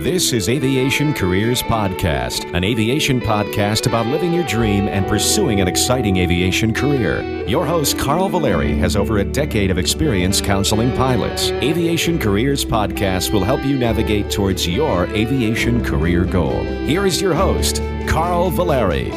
This is Aviation Careers Podcast, an aviation podcast about living your dream and pursuing an exciting aviation career. Your host, Carl Valeri, has over a decade of experience counseling pilots. Aviation Careers Podcast will help you navigate towards your aviation career goal. Here is your host, Carl Valeri.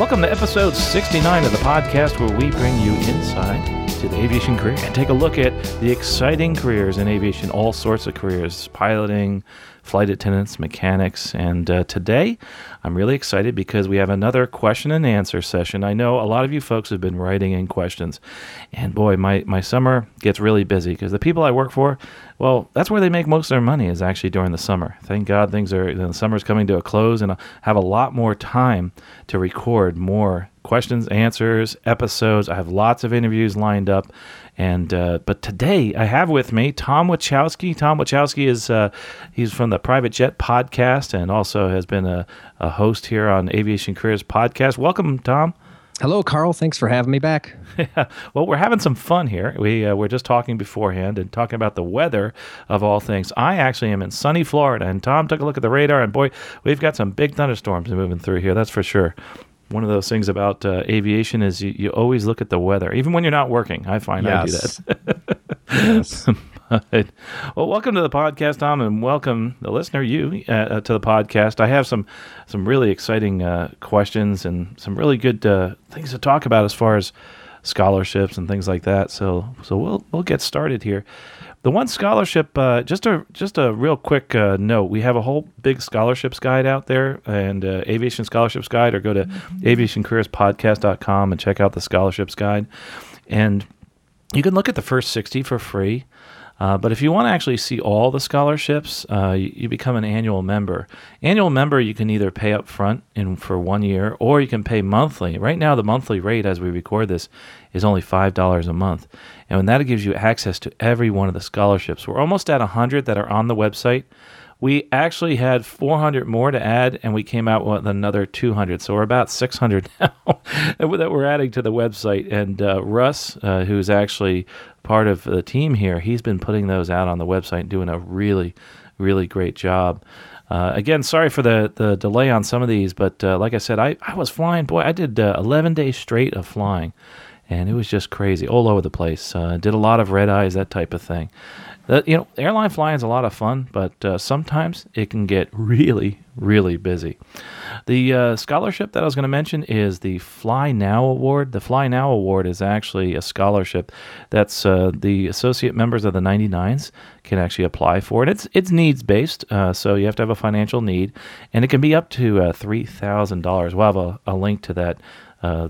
Welcome to episode 69 of the podcast, where we bring you inside to the aviation career and take a look at the exciting careers in aviation, all sorts of careers: piloting, flight attendants, mechanics. And today I'm really excited because we have another question and answer session. I know a lot of you folks have been writing in questions, and boy, my summer gets really busy because the people I work for, well, that's where they make most of their money, is actually during the summer. Thank God the summer's coming to a close, and I have a lot more time to record more questions, answers, episodes. I have lots of interviews lined up. And but today I have with me Tom Wachowski. Tom Wachowski is he's from the Private Jet Podcast and also has been a host here on Aviation Careers Podcast. Welcome, Tom. Hello, Carl. Thanks for having me back. Yeah. Well, we're having some fun here. We're just talking beforehand and talking about the weather of all things. I actually am in sunny Florida, and Tom took a look at the radar, and boy, we've got some big thunderstorms moving through here. That's for sure. One of those things about aviation is you always look at the weather, even when you're not working. I find yes. I do that. Yes. But, well, welcome to the podcast, Tom, and welcome the listener, you, to the podcast. I have some really exciting questions and some really good things to talk about as far as scholarships and things like that. So we'll get started here. The one scholarship, just a real quick note, we have a whole big scholarships guide out there, and aviation scholarships guide, or go to aviationcareerspodcast.com and check out the scholarships guide. And you can look at the first 60 for free. But if you want to actually see all the scholarships, you become an annual member. Annual member, you can either pay up front for 1 year, or you can pay monthly. Right now, the monthly rate as we record this is only $5 a month. And that gives you access to every one of the scholarships. We're almost at 100 that are on the website. We actually had 400 more to add, and we came out with another 200. So we're about 600 now that we're adding to the website. And Russ, who's actually part of the team here, he's been putting those out on the website and doing a really, really great job. Again, sorry for the delay on some of these, but like I said, I was flying. Boy, I did 11 days straight of flying, and it was just crazy, all over the place. Did a lot of red eyes, that type of thing. Airline flying is a lot of fun, but sometimes it can get really, really busy. The scholarship that I was going to mention is the Fly Now Award. The Fly Now Award is actually a scholarship that's the associate members of the 99s can actually apply for it. It's needs-based, so you have to have a financial need, and it can be up to $3,000. We'll have a link to that.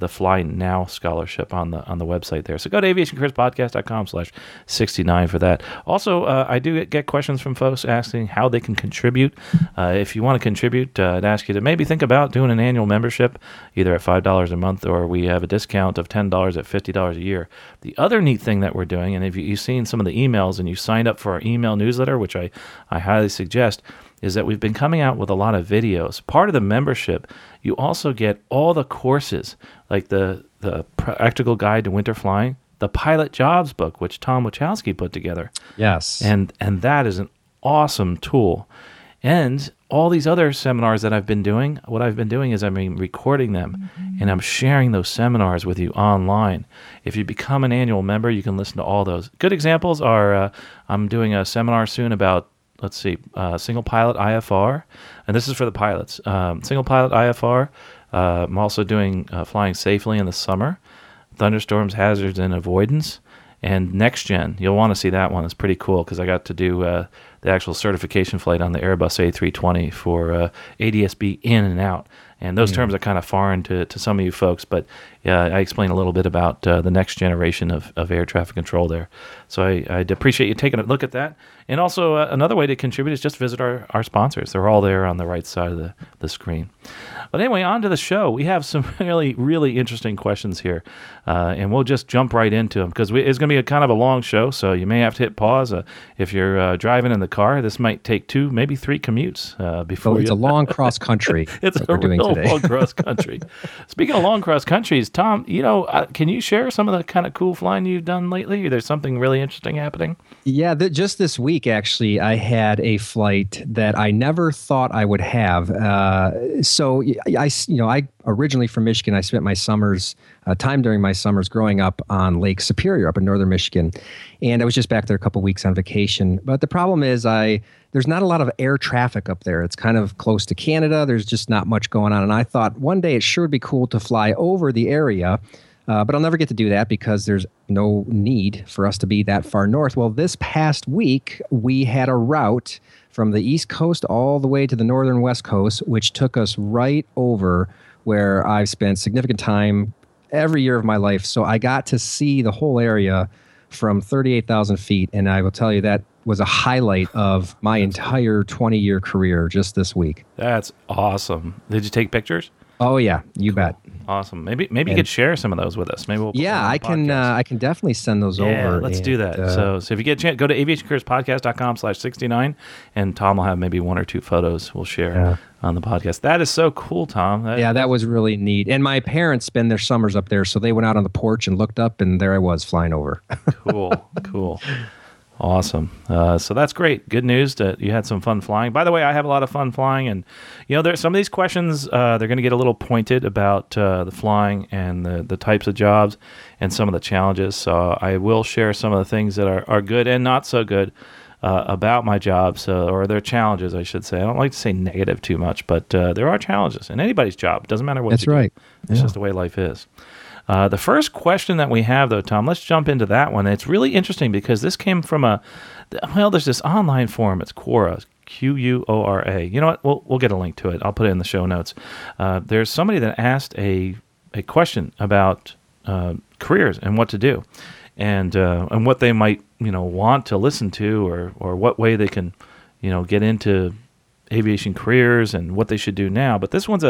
The Fly Now Scholarship on the website there. So go to aviationcareerspodcast.com/69 for that. Also, I do get questions from folks asking how they can contribute. If you want to contribute, I'd ask you to maybe think about doing an annual membership, either at $5 a month, or we have a discount of $10 at $50 a year. The other neat thing that we're doing, and if you've seen some of the emails and you signed up for our email newsletter, which I highly suggest, is that we've been coming out with a lot of videos. Part of the membership, you also get all the courses, like the Practical Guide to Winter Flying, the Pilot Jobs book, which Tom Wachowski put together. Yes. And that is an awesome tool. And all these other seminars that I've been doing, what I've been doing is I've been recording them, and I'm sharing those seminars with you online. If you become an annual member, you can listen to all those. Good examples are I'm doing a seminar soon about, single pilot IFR, and this is for the pilots. Single pilot IFR. I'm also doing flying safely in the summer, thunderstorms, hazards, and avoidance, and next gen. You'll want to see that one. It's pretty cool because I got to do the actual certification flight on the Airbus A320 for ADS-B in and out. And those terms are kind of foreign to some of you folks, but I explained a little bit about the next generation of air traffic control there. So I'd appreciate you taking a look at that. And also another way to contribute is just visit our sponsors. They're all there on the right side of the screen. But anyway, on to the show. We have some really, really interesting questions here, and we'll just jump right into them because it's going to be a kind of a long show, so you may have to hit pause. If you're driving in the car, this might take 2, maybe 3 commutes before it's a long cross-country. It's a real yesterday. Long cross country. Speaking of long cross countries, Tom, you know, can you share some of the kind of cool flying you've done lately? There's something really interesting happening. Yeah, just this week, actually, I had a flight that I never thought I would have. I originally from Michigan. I spent my summers, time during my summers growing up on Lake Superior up in northern Michigan. And I was just back there a couple weeks on vacation. But the problem is there's not a lot of air traffic up there. It's kind of close to Canada. There's just not much going on. And I thought one day it sure would be cool to fly over the area. But I'll never get to do that because there's no need for us to be that far north. Well, this past week, we had a route from the East Coast all the way to the northern West Coast, which took us right over where I've spent significant time every year of my life. So I got to see the whole area from 38,000 feet. And I will tell you that was a highlight of my entire 20-year career just this week. That's awesome. Did you take pictures? Oh, yeah. You bet. Awesome. Maybe you could share some of those with us. Maybe we'll I can definitely send those over. Let's do that. So if you get a chance, go to aviationcareerspodcast.com/69, and Tom will have maybe one or two photos we'll share on the podcast. That is so cool, Tom. That was really neat. And my parents spend their summers up there, so they went out on the porch and looked up, and there I was flying over. Cool. Awesome. So that's great. Good news that you had some fun flying. By the way, I have a lot of fun flying. And, you know, there's some of these questions, they're going to get a little pointed about the flying and the types of jobs and some of the challenges. So I will share some of the things that are good and not so good about my job, or their challenges, I should say. I don't like to say negative too much, but there are challenges in anybody's job. It doesn't matter what That's right. do. It's just the way life is. The first question that we have, though, Tom, let's jump into that one. It's really interesting because this came from there's this online forum. It's Quora, Quora. You know what? We'll get a link to it. I'll put it in the show notes. There's somebody that asked a question about careers and what to do, and what they might want to listen to, or what way they can get into aviation careers and what they should do now. But this one's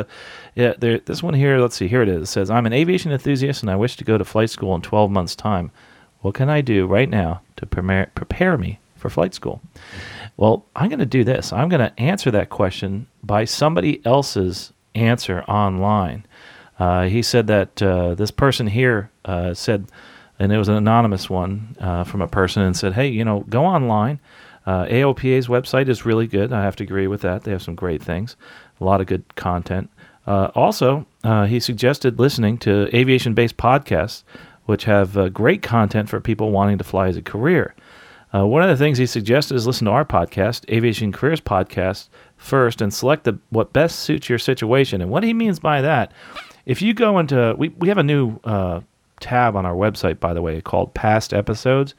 this one here, let's see, here it is. It says, I'm an aviation enthusiast and I wish to go to flight school in 12 months' time. What can I do right now to prepare me for flight school? Well, I'm going to do this. I'm going to answer that question by somebody else's answer online. He said that this person here said, and it was an anonymous one from a person, and said, hey, go online. AOPA's website is really good. I have to agree with that. They have some great things, a lot of good content. Also, he suggested listening to aviation-based podcasts, which have great content for people wanting to fly as a career. One of the things he suggested is listen to our podcast, Aviation Careers Podcast, first, and select what best suits your situation. And what he means by that, if you go into... We have a new tab on our website, by the way, called Past Episodes.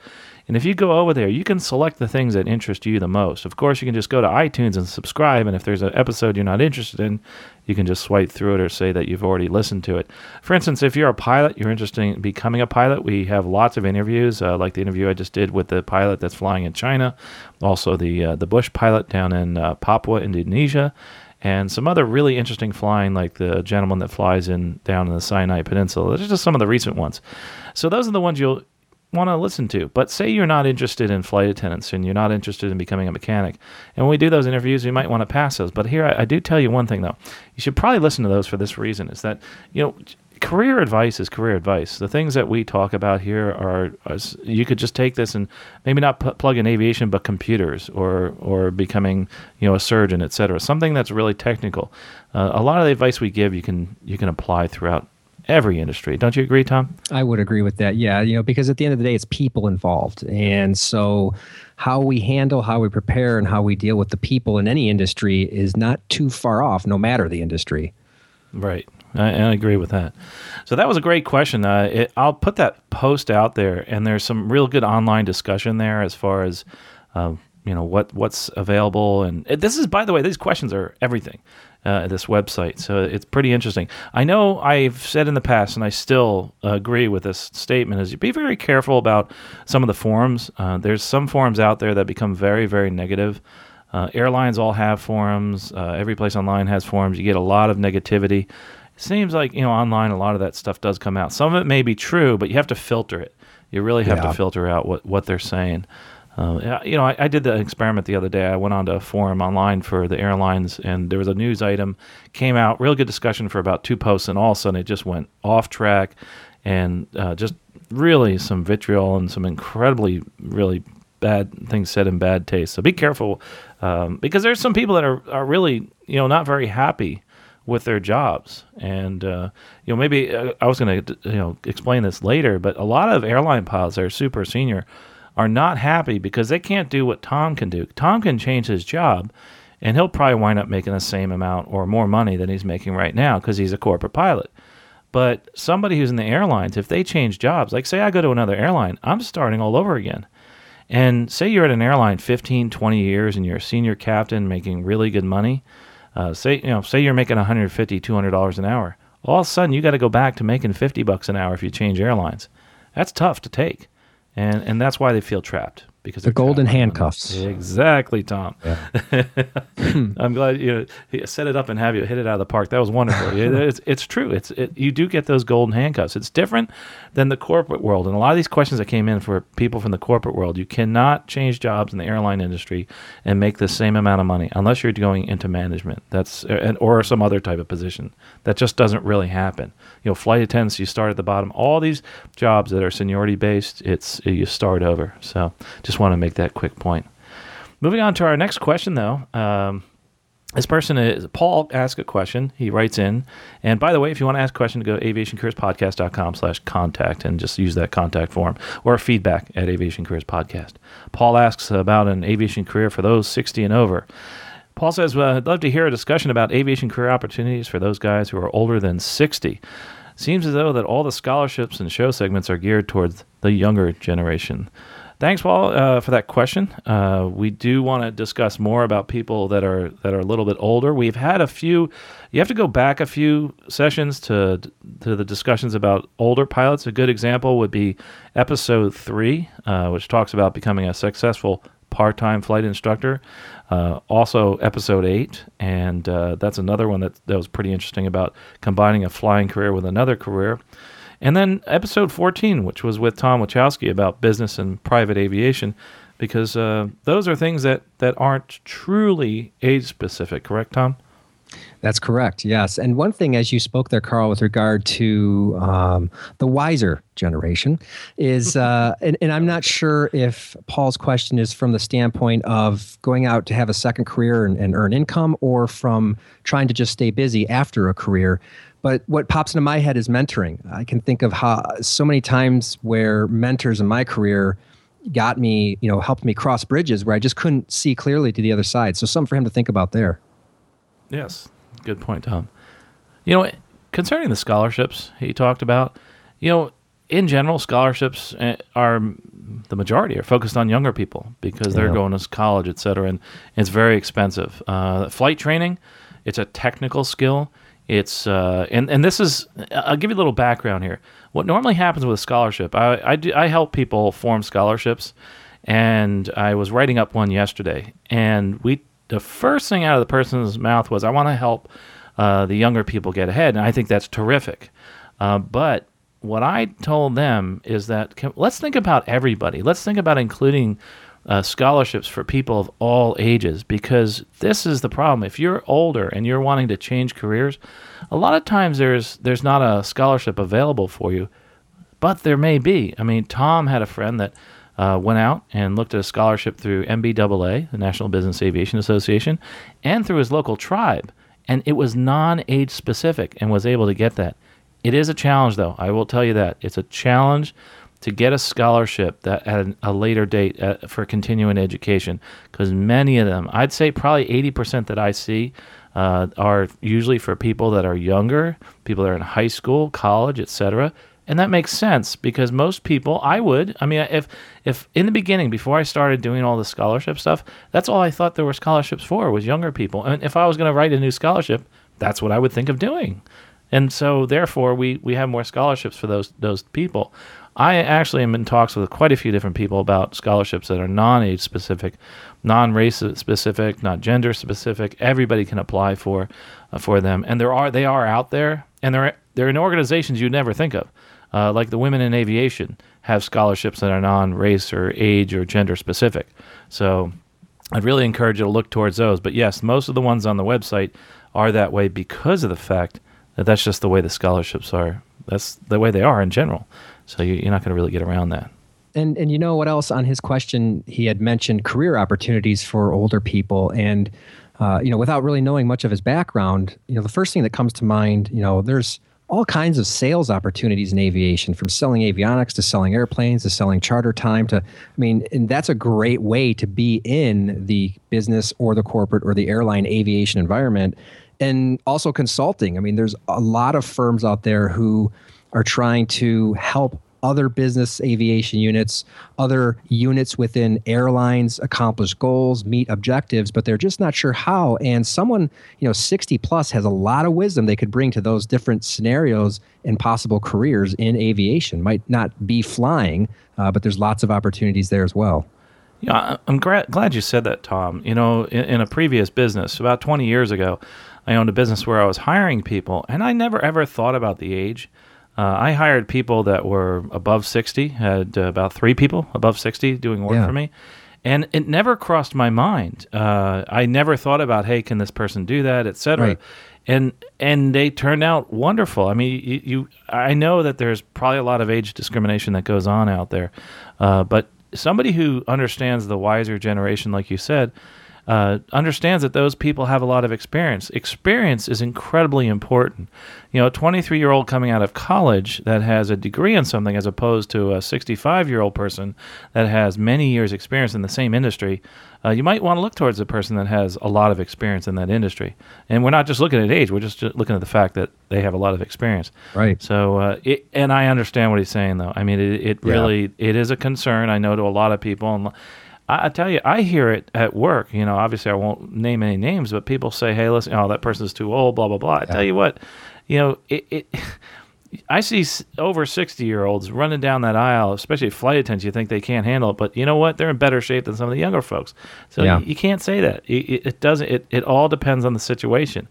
And if you go over there, you can select the things that interest you the most. Of course, you can just go to iTunes and subscribe, and if there's an episode you're not interested in, you can just swipe through it or say that you've already listened to it. For instance, if you're a pilot, you're interested in becoming a pilot, we have lots of interviews, like the interview I just did with the pilot that's flying in China, also the Bush pilot down in Papua, Indonesia, and some other really interesting flying, like the gentleman that flies down in the Sinai Peninsula. Those are just some of the recent ones. So those are the ones you'll want to listen to. But say you're not interested in flight attendants and you're not interested in becoming a mechanic. And when we do those interviews, we might want to pass those. But here, I do tell you one thing, though. You should probably listen to those for this reason, is that, career advice is career advice. The things that we talk about here are you could just take this and maybe not plug in aviation, but computers or becoming, a surgeon, et cetera. Something that's really technical. A lot of the advice we give, you can apply throughout every industry. Don't you agree, Tom? I would agree with that. Yeah, because at the end of the day, it's people involved. And so how we handle, how we prepare, and how we deal with the people in any industry is not too far off, no matter the industry. Right. I agree with that. So that was a great question. I'll put that post out there, and there's some real good online discussion there as far as what's available. And this is, by the way, these questions are everything. This website. So it's pretty interesting. I know I've said in the past, and I still agree with this statement, is you be very careful about some of the forums. There's some forums out there that become very, very negative. Airlines all have forums. Every place online has forums. You get a lot of negativity. It seems like, online a lot of that stuff does come out. Some of it may be true, but you have to filter it. You really have to filter out what they're saying. You know, I did the experiment the other day. I went on to a forum online for the airlines, and there was a news item came out, real good discussion for about two posts, and all of a sudden it just went off track, and just really some vitriol and some incredibly, really bad things said in bad taste. So be careful, because there's some people that are really, you know, not very happy with their jobs. And, you know, maybe I was going to, you know, explain this later, but a lot of airline pilots that are super senior are not happy because they can't do what Tom can do. Tom can change his job, and he'll probably wind up making the same amount or more money than he's making right now because he's a corporate pilot. But somebody who's in the airlines, if they change jobs, like say I go to another airline, I'm starting all over again. And say you're at an airline 15, 20 years and you're a senior captain making really good money. Say you're making $150, $200 an hour. All of a sudden, you got to go back to making $50 an hour if you change airlines. That's tough to take, and that's why they feel trapped, because they're golden handcuffs. Exactly, Tom. Yeah. I'm glad you set it up and have you hit it out of the park. That was wonderful. It's true. You do get those golden handcuffs. It's different than the corporate world, and a lot of these questions that came in for people from the corporate world, you cannot change jobs in the airline industry and make the same amount of money unless you're going into management. That's or some other type of position. That just doesn't really happen. You know, flight attendants, you start at the bottom. All these jobs that are seniority based, you start over. So just want to make that quick point. Moving on to our next question, though. This person is Paul. Asked a question. He writes in, and by the way, if you want to ask a question, go to aviationcareerspodcast.com/contact and just use that contact form, or feedback at Aviation Careers Podcast. Paul asks about an aviation career for those 60 and over. Paul says, well, I'd love to hear a discussion about aviation career opportunities for those guys who are older than 60. Seems as though that all the scholarships and show segments are geared towards the younger generation. Thanks, Paul, for that question. We do want to discuss more about people that are a little bit older. We've had a few. You have to go back a few sessions to the discussions about older pilots. A good example would be episode 3, which talks about becoming a successful part-time flight instructor. Also episode 8, and that's another one that was pretty interesting about combining a flying career with another career. And then episode 14, which was with Tom Wachowski about business and private aviation, because those are things that aren't truly age-specific, correct, Tom? That's correct, yes. And one thing, as you spoke there, Carl, with regard to the wiser generation is, and I'm not sure if Paul's question is from the standpoint of going out to have a second career and earn income, or from trying to just stay busy after a career. But what pops into my head is mentoring. I can think of how so many times where mentors in my career got me, you know, helped me cross bridges where I just couldn't see clearly to the other side. So something for him to think about there. Yes, good point, Tom. You know, concerning the scholarships he talked about, you know, in general, scholarships are, the majority are focused on younger people because they're going to college, et cetera, and it's very expensive. Flight training, it's a technical skill. It's and this is, I'll give you a little background here. What normally happens with a scholarship, I help people form scholarships, and I was writing up one yesterday, and the first thing out of the person's mouth was, I want to help the younger people get ahead, and I think that's terrific. But what I told them is that let's think about everybody. Let's think about including scholarships for people of all ages, because this is the problem. If you're older and you're wanting to change careers, a lot of times there's not a scholarship available for you, but there may be. I mean, Tom had a friend that went out and looked at a scholarship through NBAA, the National Business Aviation Association, and through his local tribe, and it was non-age specific and was able to get that. It is a challenge, though. I will tell you that. It's a challenge to get a scholarship that at a later date for continuing education, because many of them, I'd say probably 80% that I see are usually for people that are younger, people that are in high school, college, etc. And that makes sense, because most people, if in the beginning, before I started doing all the scholarship stuff, that's all I thought there were scholarships for, was younger people. And if I was going to write a new scholarship, that's what I would think of doing. And so therefore, we have more scholarships for those people. I actually am in talks with quite a few different people about scholarships that are non-age specific, non-race specific, not gender specific. Everybody can apply for them, and they are out there, and they're in organizations you'd never think of. Like the women in aviation have scholarships that are non-race or age or gender specific. So I'd really encourage you to look towards those. But yes, most of the ones on the website are that way because of the fact that that's just the way the scholarships are. That's the way they are in general. So you're not going to really get around that. And you know what else on his question, he had mentioned career opportunities for older people. And, you know, without really knowing much of his background, you know, the first thing that comes to mind, you know, there's all kinds of sales opportunities in aviation, from selling avionics to selling airplanes to selling charter time to, I mean, and that's a great way to be in the business or the corporate or the airline aviation environment. And also consulting. I mean, there's a lot of firms out there who are trying to help other business aviation units, other units within airlines accomplish goals, meet objectives, but they're just not sure how. And someone, you know, 60 plus has a lot of wisdom they could bring to those different scenarios and possible careers in aviation. Might not be flying, but there's lots of opportunities there as well. Yeah, I'm glad you said that, Tom. You know, in a previous business, about 20 years ago, I owned a business where I was hiring people, and I never ever thought about the age. I hired people that were above 60, had about 3 people above 60 doing work for me, and it never crossed my mind. I never thought about, hey, can this person do that, et cetera. Right. And they turned out wonderful. I mean, I know that there's probably a lot of age discrimination that goes on out there, but somebody who understands the wiser generation, like you said, understands that those people have a lot of experience. Experience is incredibly important. You know, a 23-year-old coming out of college that has a degree in something as opposed to a 65-year-old person that has many years' experience in the same industry, you might want to look towards a person that has a lot of experience in that industry. And we're not just looking at age. We're just looking at the fact that they have a lot of experience. Right. So, and I understand what he's saying, though. I mean, it is a concern, I know, to a lot of people. And I tell you, I hear it at work. You know, obviously I won't name any names, but people say, hey, listen, oh, that person's too old, blah, blah, blah. I tell you what, you know, I see over 60-year-olds running down that aisle, especially flight attendants. You think they can't handle it, but you know what? They're in better shape than some of the younger folks. So you can't say that. It all depends on the situation.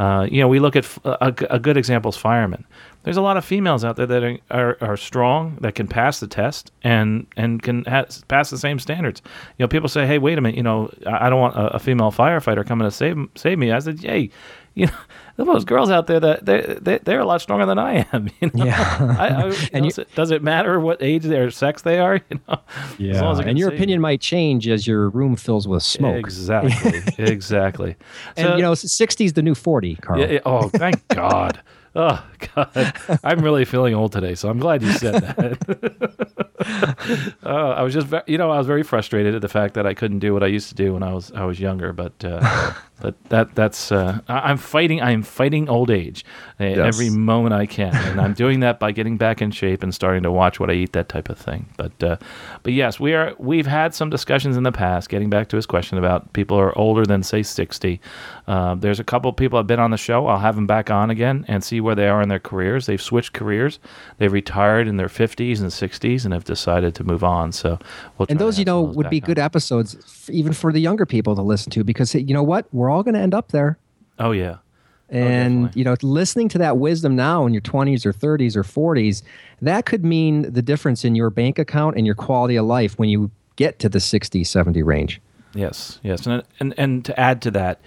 You know, we look at a good example is firemen. There's a lot of females out there that are strong, that can pass the test and can pass the same standards. You know, people say, hey, wait a minute, you know, I don't want a female firefighter coming to save me. I said, hey, you know, those girls out there, that they're a lot stronger than I am. You know? Yeah. Does it matter what age or sex they are? You know, yeah. As long as and your opinion might change as your room fills with smoke. Exactly, exactly. And so, you know, 60 is the new 40, Carl. Yeah, oh, thank God. Oh, God. I'm really feeling old today, so I'm glad you said that. I was just, you know, I was very frustrated at the fact that I couldn't do what I used to do when I was younger, but that's I'm fighting old age every moment I can, and I'm doing that by getting back in shape and starting to watch what I eat, that type of thing. But yes, we've had some discussions in the past, getting back to his question about people are older than, say, 60. There's a couple of people that have been on the show. I'll have them back on again and see where they are in their careers. They've switched careers. They've retired in their 50s and 60s and have decided to move on. So, and those, you know, would be good episodes even for the younger people to listen to, because you know what? We're all going to end up there. Oh, yeah. And, you know, listening to that wisdom now in your 20s or 30s or 40s, that could mean the difference in your bank account and your quality of life when you get to the 60, 70 range. Yes, yes. And to add to that,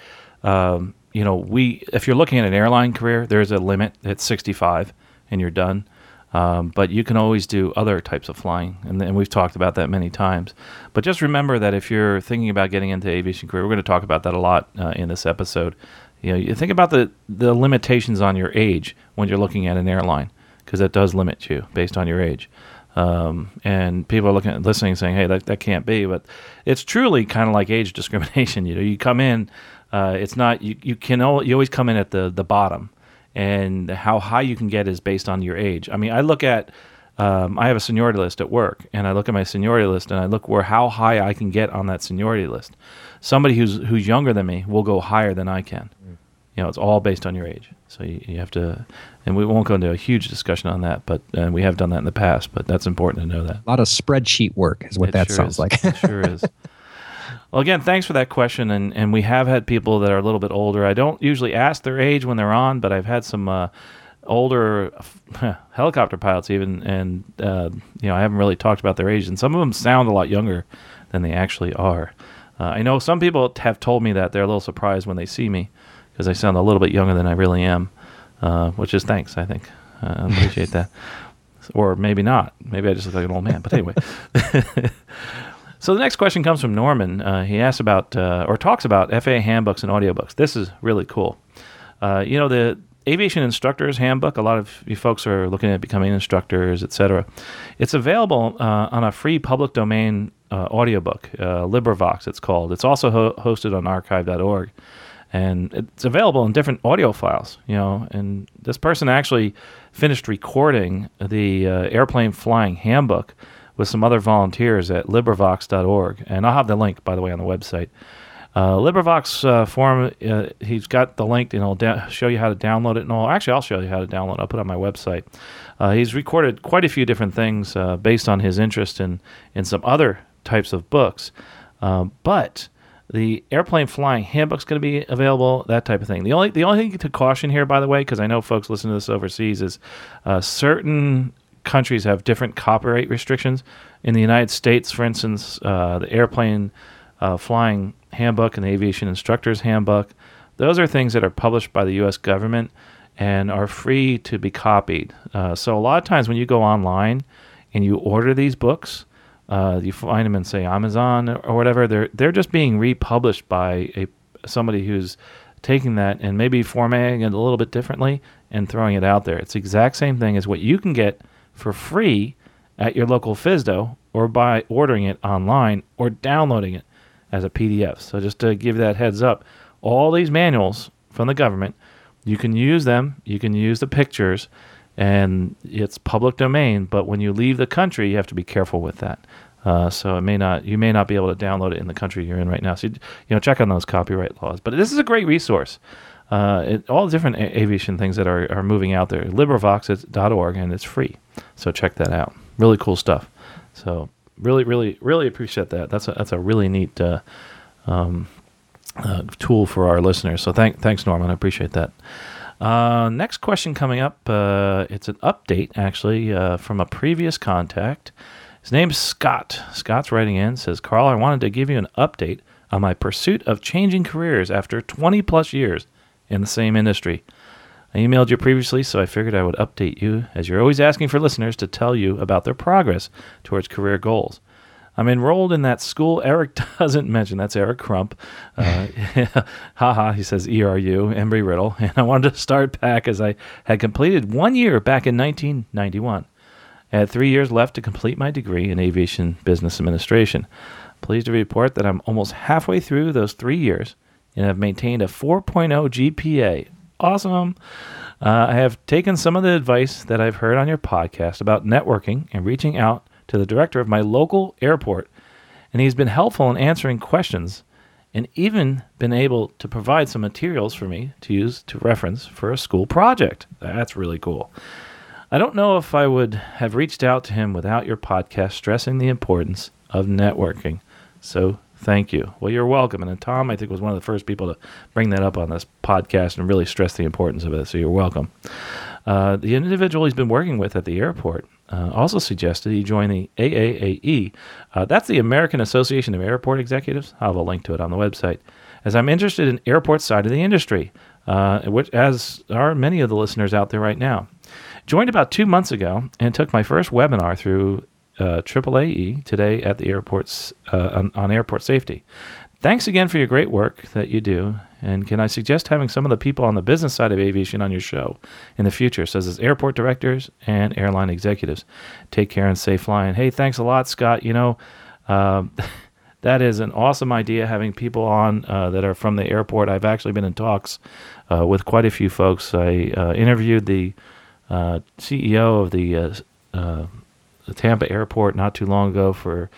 you know, if you're looking at an airline career, there's a limit at 65 and you're done. But you can always do other types of flying, and we've talked about that many times. But just remember that if you're thinking about getting into aviation career, we're going to talk about that a lot in this episode. You know, you think about the limitations on your age when you're looking at an airline, because that does limit you based on your age. And people are listening, saying, "Hey, that can't be." But it's truly kind of like age discrimination. You know, you come in. It's not you always come in at the bottom, and how high you can get is based on your age. I mean, I look at I have a seniority list at work, and I look at my seniority list and I look where how high I can get on that seniority list. Somebody who's younger than me will go higher than I can. You know, it's all based on your age. So you have to, and we won't go into a huge discussion on that, but we have done that in the past. But that's important to know that. A lot of spreadsheet work is what that sounds like. It sure is. Well, again, thanks for that question, and we have had people that are a little bit older. I don't usually ask their age when they're on, but I've had some older helicopter pilots even, and I haven't really talked about their age, and some of them sound a lot younger than they actually are. I know some people have told me that they're a little surprised when they see me because I sound a little bit younger than I really am, which is thanks, I think. I appreciate that. Or maybe not. Maybe I just look like an old man. But anyway. So the next question comes from Norman. He asks about or talks about FAA handbooks and audiobooks. This is really cool. The Aviation Instructor's Handbook, a lot of you folks are looking at becoming instructors, etc. It's available on a free public domain audiobook, LibriVox it's called. It's also hosted on archive.org. And it's available in different audio files, and this person actually finished recording the airplane flying handbook with some other volunteers at LibriVox.org. And I'll have the link, by the way, on the website. LibriVox form, he's got the link, and I'll show you how to download it. And actually, I'll show you how to download it. I'll put it on my website. He's recorded quite a few different things based on his interest in some other types of books. But the airplane flying handbook's going to be available, that type of thing. The only thing to caution here, by the way, because I know folks listen to this overseas, is certain countries have different copyright restrictions. In the United States, for instance, the airplane flying handbook and the aviation instructor's handbook, those are things that are published by the U.S. government and are free to be copied. So a lot of times when you go online and you order these books, you find them in, say, Amazon or whatever. They're just being republished by somebody who's taking that and maybe formatting it a little bit differently and throwing it out there. It's the exact same thing as what you can get for free at your local FISDO or by ordering it online or downloading it as a PDF. So just to give that heads up, all these manuals from the government, you can use them, you can use the pictures, and it's public domain, but when you leave the country, you have to be careful with that. So you may not be able to download it in the country you're in right now. So check on those copyright laws. But this is a great resource. All different aviation things that are moving out there. LibriVox.org, and it's free. So check that out. Really cool stuff. So really, really, really appreciate that. That's a really neat tool for our listeners. So thanks, Norman. I appreciate that. Next question coming up, it's an update, actually, from a previous contact. His name's Scott. Scott's writing in, says, Carl, I wanted to give you an update on my pursuit of changing careers after 20-plus years in the same industry. I emailed you previously, so I figured I would update you, as you're always asking for listeners to tell you about their progress towards career goals. I'm enrolled in that school Eric doesn't mention. That's Eric Crump. Haha, he says ERU, Embry-Riddle. And I wanted to start back as I had completed 1 year back in 1991. I had 3 years left to complete my degree in aviation business administration. Pleased to report that I'm almost halfway through those 3 years and have maintained a 4.0 GPA. Awesome. I have taken some of the advice that I've heard on your podcast about networking and reaching out to the director of my local airport, and he's been helpful in answering questions and even been able to provide some materials for me to use to reference for a school project. That's really cool. I don't know if I would have reached out to him without your podcast stressing the importance of networking. So thank you. Well, you're welcome. And Tom, I think, was one of the first people to bring that up on this podcast and really stress the importance of it. So you're welcome. The individual he's been working with at the airport also suggested he join the AAAE. That's the American Association of Airport Executives. I'll have a link to it on the website. As I'm interested in airport side of the industry, which as are many of the listeners out there right now. Joined about 2 months ago and took my first webinar through AAAE today at the airports on airport safety. Thanks again for your great work that you do. And can I suggest having some of the people on the business side of aviation on your show in the future, such as airport directors and airline executives? Take care and safe flying. Hey, thanks a lot, Scott. That is an awesome idea, having people on that are from the airport. I've actually been in talks with quite a few folks. I interviewed the CEO of the Tampa airport not too long ago for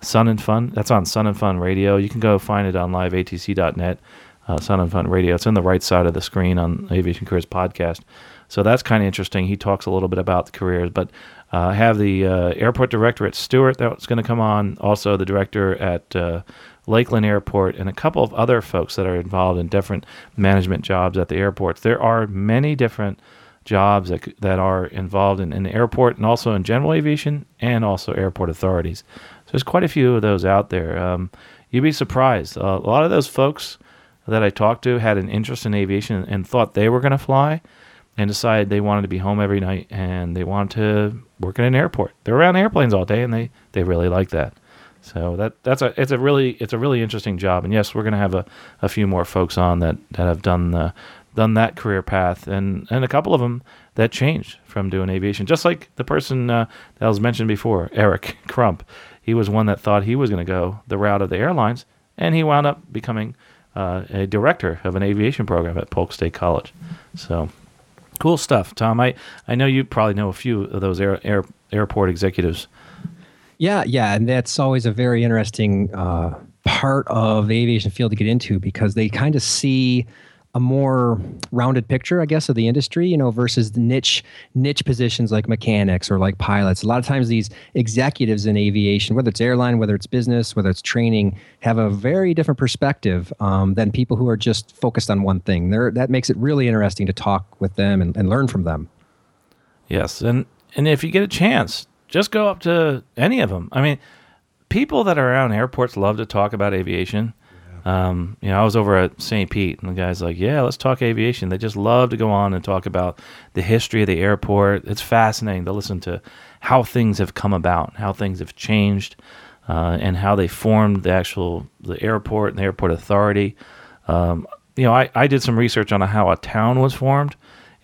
Sun and Fun. That's on Sun and Fun Radio. You can go find it on liveatc.net. Sun and Fun Radio. It's on the right side of the screen on Aviation Careers Podcast. So that's kind of interesting. He talks a little bit about the careers, but I have the airport director at Stewart that's going to come on, also the director at Lakeland Airport, and a couple of other folks that are involved in different management jobs at the airports. There are many different jobs that are involved in the airport and also in general aviation and also airport authorities. So there's quite a few of those out there. You'd be surprised. A lot of those folks that I talked to had an interest in aviation and thought they were going to fly and decided they wanted to be home every night and they wanted to work in an airport. They're around airplanes all day and they really like that. So it's a really interesting job. And yes, we're going to have a few more folks on that have done that career path, and a couple of them that changed from doing aviation. Just like the person that was mentioned before, Eric Crump. He was one that thought he was going to go the route of the airlines, and he wound up becoming a director of an aviation program at Polk State College. So cool stuff, Tom. I know you probably know a few of those airport executives. Yeah, and that's always a very interesting part of the aviation field to get into, because they kind of see a more rounded picture, I guess, of the industry, versus the niche positions like mechanics or like pilots. A lot of times these executives in aviation, whether it's airline, whether it's business, whether it's training, have a very different perspective than people who are just focused on one thing. That makes it really interesting to talk with them and learn from them. Yes, and if you get a chance, just go up to any of them. I mean, people that are around airports love to talk about aviation. I was over at St. Pete, and the guy's like, yeah, let's talk aviation. They just love to go on and talk about the history of the airport. It's fascinating to listen to how things have come about, how things have changed, and how they formed the airport and the airport authority. I did some research on how a town was formed,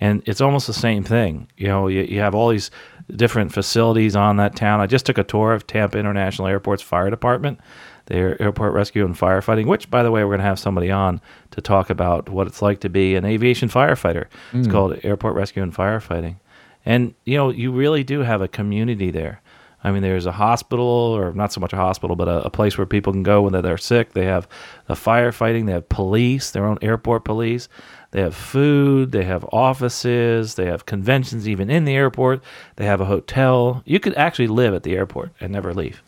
and it's almost the same thing. You have all these different facilities on that town. I just took a tour of Tampa International Airport's fire department, their airport rescue and firefighting, which, by the way, we're going to have somebody on to talk about what it's like to be an aviation firefighter. Mm. It's called Airport Rescue and Firefighting. And, you really do have a community there. I mean, there's a hospital, or not so much a hospital, but a place where people can go when they're sick. They have the firefighting. They have police, their own airport police. They have food. They have offices. They have conventions even in the airport. They have a hotel. You could actually live at the airport and never leave,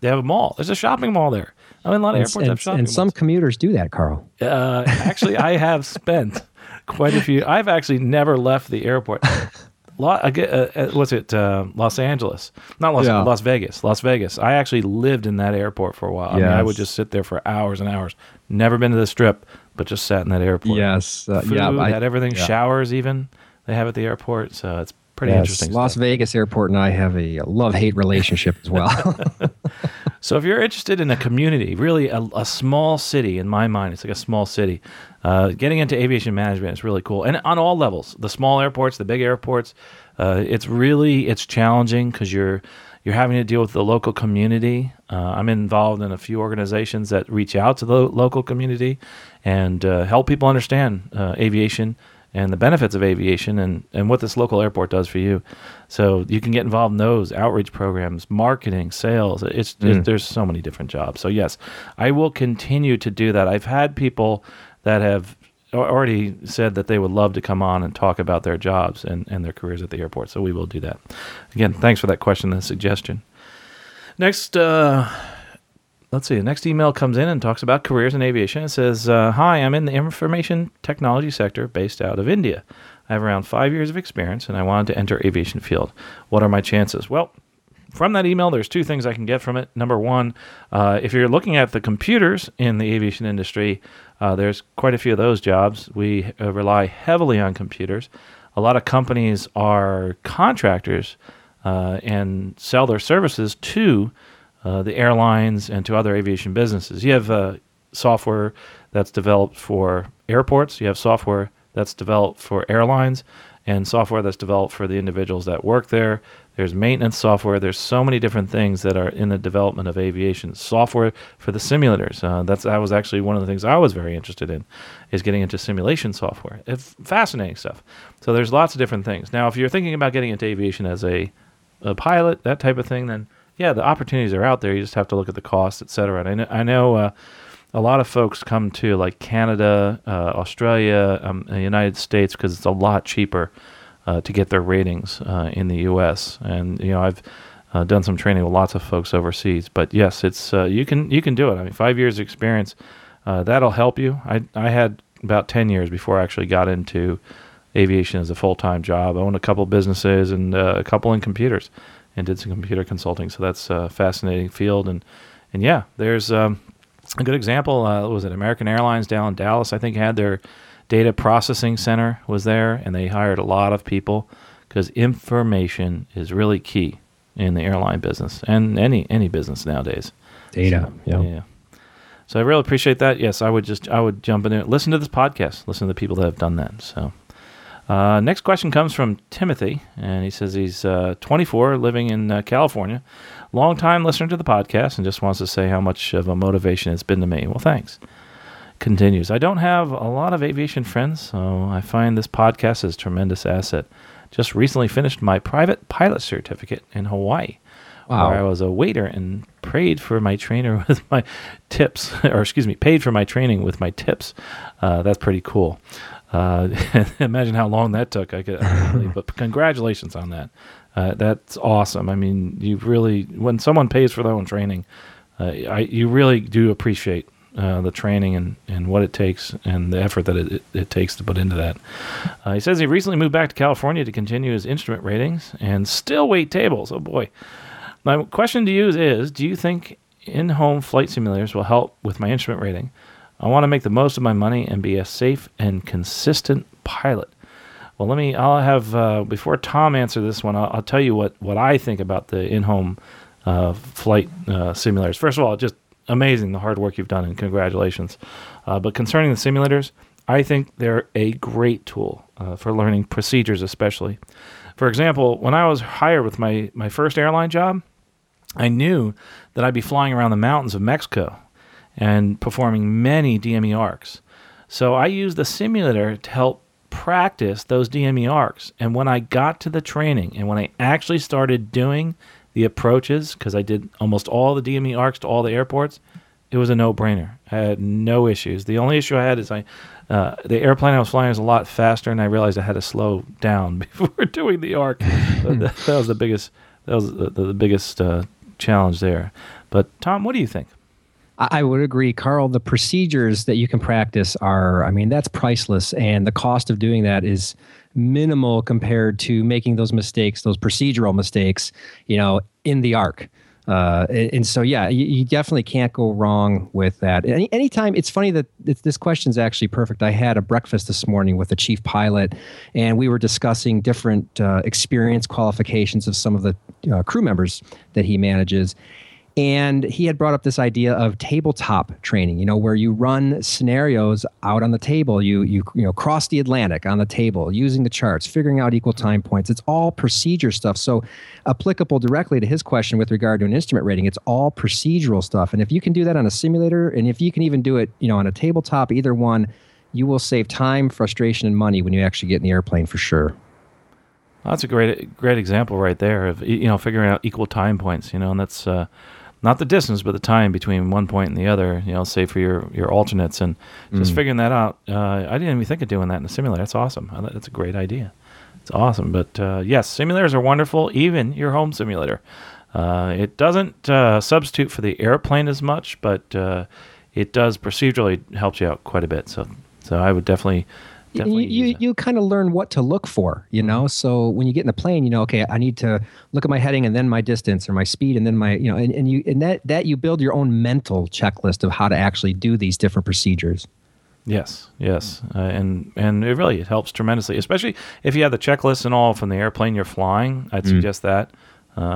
They have a mall. There's a shopping mall there. I mean, a lot of airports have shopping malls. And some commuters do that, Carl. Actually, I have spent quite a few. I've actually never left the airport. Los Angeles. Las Vegas. Las Vegas. I actually lived in that airport for a while. I mean, I would just sit there for hours and hours. Never been to the Strip, but just sat in that airport. Yes. Food, had everything. Yeah. Showers even they have at the airport. So it's pretty interesting. Las Vegas Airport and I have a love-hate relationship as well. So if you're interested in a community, really a small city, in my mind, it's like a small city, getting into aviation management is really cool. And on all levels, the small airports, the big airports, it's challenging because you're having to deal with the local community. I'm involved in a few organizations that reach out to the local community and help people understand aviation and the benefits of aviation and what this local airport does for you. So you can get involved in those outreach programs, marketing, sales. There's so many different jobs. So yes, I will continue to do that. I've had people that have already said that they would love to come on and talk about their jobs and their careers at the airport. So we will do that. Again, thanks for that question and suggestion. Next, let's see. The next email comes in and talks about careers in aviation. It says, hi, I'm in the information technology sector based out of India. I have around 5 years of experience, and I wanted to enter aviation field. What are my chances? Well, from that email, there's two things I can get from it. Number one, if you're looking at the computers in the aviation industry, there's quite a few of those jobs. We rely heavily on computers. A lot of companies are contractors and sell their services to the airlines and to other aviation businesses. You have software that's developed for airports. You have software that's developed for airlines and software that's developed for the individuals that work there. There's maintenance software. There's so many different things that are in the development of aviation. Software for the simulators. That was actually one of the things I was very interested in, is getting into simulation software. It's fascinating stuff. So there's lots of different things. Now, if you're thinking about getting into aviation as a pilot, that type of thing, then yeah, the opportunities are out there. You just have to look at the cost, et cetera. And I know a lot of folks come to like Canada, Australia, the United States, because it's a lot cheaper to get their ratings in the U.S. And I've done some training with lots of folks overseas. But yes, it's you can do it. I mean, 5 years of experience that'll help you. I had about 10 years before I actually got into aviation as a full-time job. I own a couple businesses and a couple in computers and did some computer consulting. So that's a fascinating field. And yeah, there's a good example. Was it American Airlines down in Dallas? I think had their data processing center was there, and they hired a lot of people because information is really key in the airline business and any business nowadays. Data. So, yeah. So I really appreciate that. Yes, I would jump in there. Listen to this podcast. Listen to the people that have done that. So next question comes from Timothy, and he says he's 24, living in California, long-time listener to the podcast, and just wants to say how much of a motivation it's been to me. Well, thanks. Continues, I don't have a lot of aviation friends, so I find this podcast is a tremendous asset. Just recently finished my private pilot certificate in Hawaii. Wow. Where I was a waiter and paid for my training with my tips. That's pretty cool. Imagine how long that took. But congratulations on that. That's awesome. I mean, when someone pays for their own training, you really do appreciate the training and what it takes and the effort that it takes to put into that. He says he recently moved back to California to continue his instrument ratings and still wait tables. Oh boy. My question to you is, do you think in-home flight simulators will help with my instrument rating? I want to make the most of my money and be a safe and consistent pilot. Well, I'll have, before Tom answer this one, I'll tell you what I think about the in-home flight simulators. First of all, just amazing the hard work you've done, and congratulations. But concerning the simulators, I think they're a great tool for learning procedures especially. For example, when I was hired with my first airline job, I knew that I'd be flying around the mountains of Mexico and performing many DME arcs. So I used the simulator to help practice those DME arcs. And when I got to the training and when I actually started doing the approaches, because I did almost all the DME arcs to all the airports, it was a no-brainer. I had no issues. The only issue I had is the airplane I was flying was a lot faster, and I realized I had to slow down before doing the arc. That was the biggest. That was the biggest challenge there. But Tom, what do you think? I would agree, Carl. The procedures that you can practice that's priceless, and the cost of doing that is minimal compared to making those mistakes, those procedural mistakes, in the arc. And so, yeah, you definitely can't go wrong with that. Anytime, it's funny that this question's actually perfect. I had a breakfast this morning with the chief pilot, and we were discussing different experience qualifications of some of the crew members that he manages. And he had brought up this idea of tabletop training, where you run scenarios out on the table, you cross the Atlantic on the table, using the charts, figuring out equal time points. It's all procedure stuff. So applicable directly to his question with regard to an instrument rating, it's all procedural stuff. And if you can do that on a simulator, and if you can even do it, on a tabletop, either one, you will save time, frustration, and money when you actually get in the airplane for sure. Well, that's a great example right there of, figuring out equal time points, and that's, not the distance, but the time between one point and the other, say for your alternates, and just figuring that out. I didn't even think of doing that in a simulator. That's awesome. That's a great idea. It's awesome. But yes, simulators are wonderful, even your home simulator. It doesn't substitute for the airplane as much, but it does procedurally helps you out quite a bit. So I would definitely you kind of learn what to look for, So when you get in the plane, okay, I need to look at my heading and then my distance or my speed and then my, and you build your own mental checklist of how to actually do these different procedures. Yes. And it really helps tremendously, especially if you have the checklist and all from the airplane you're flying. I'd suggest that,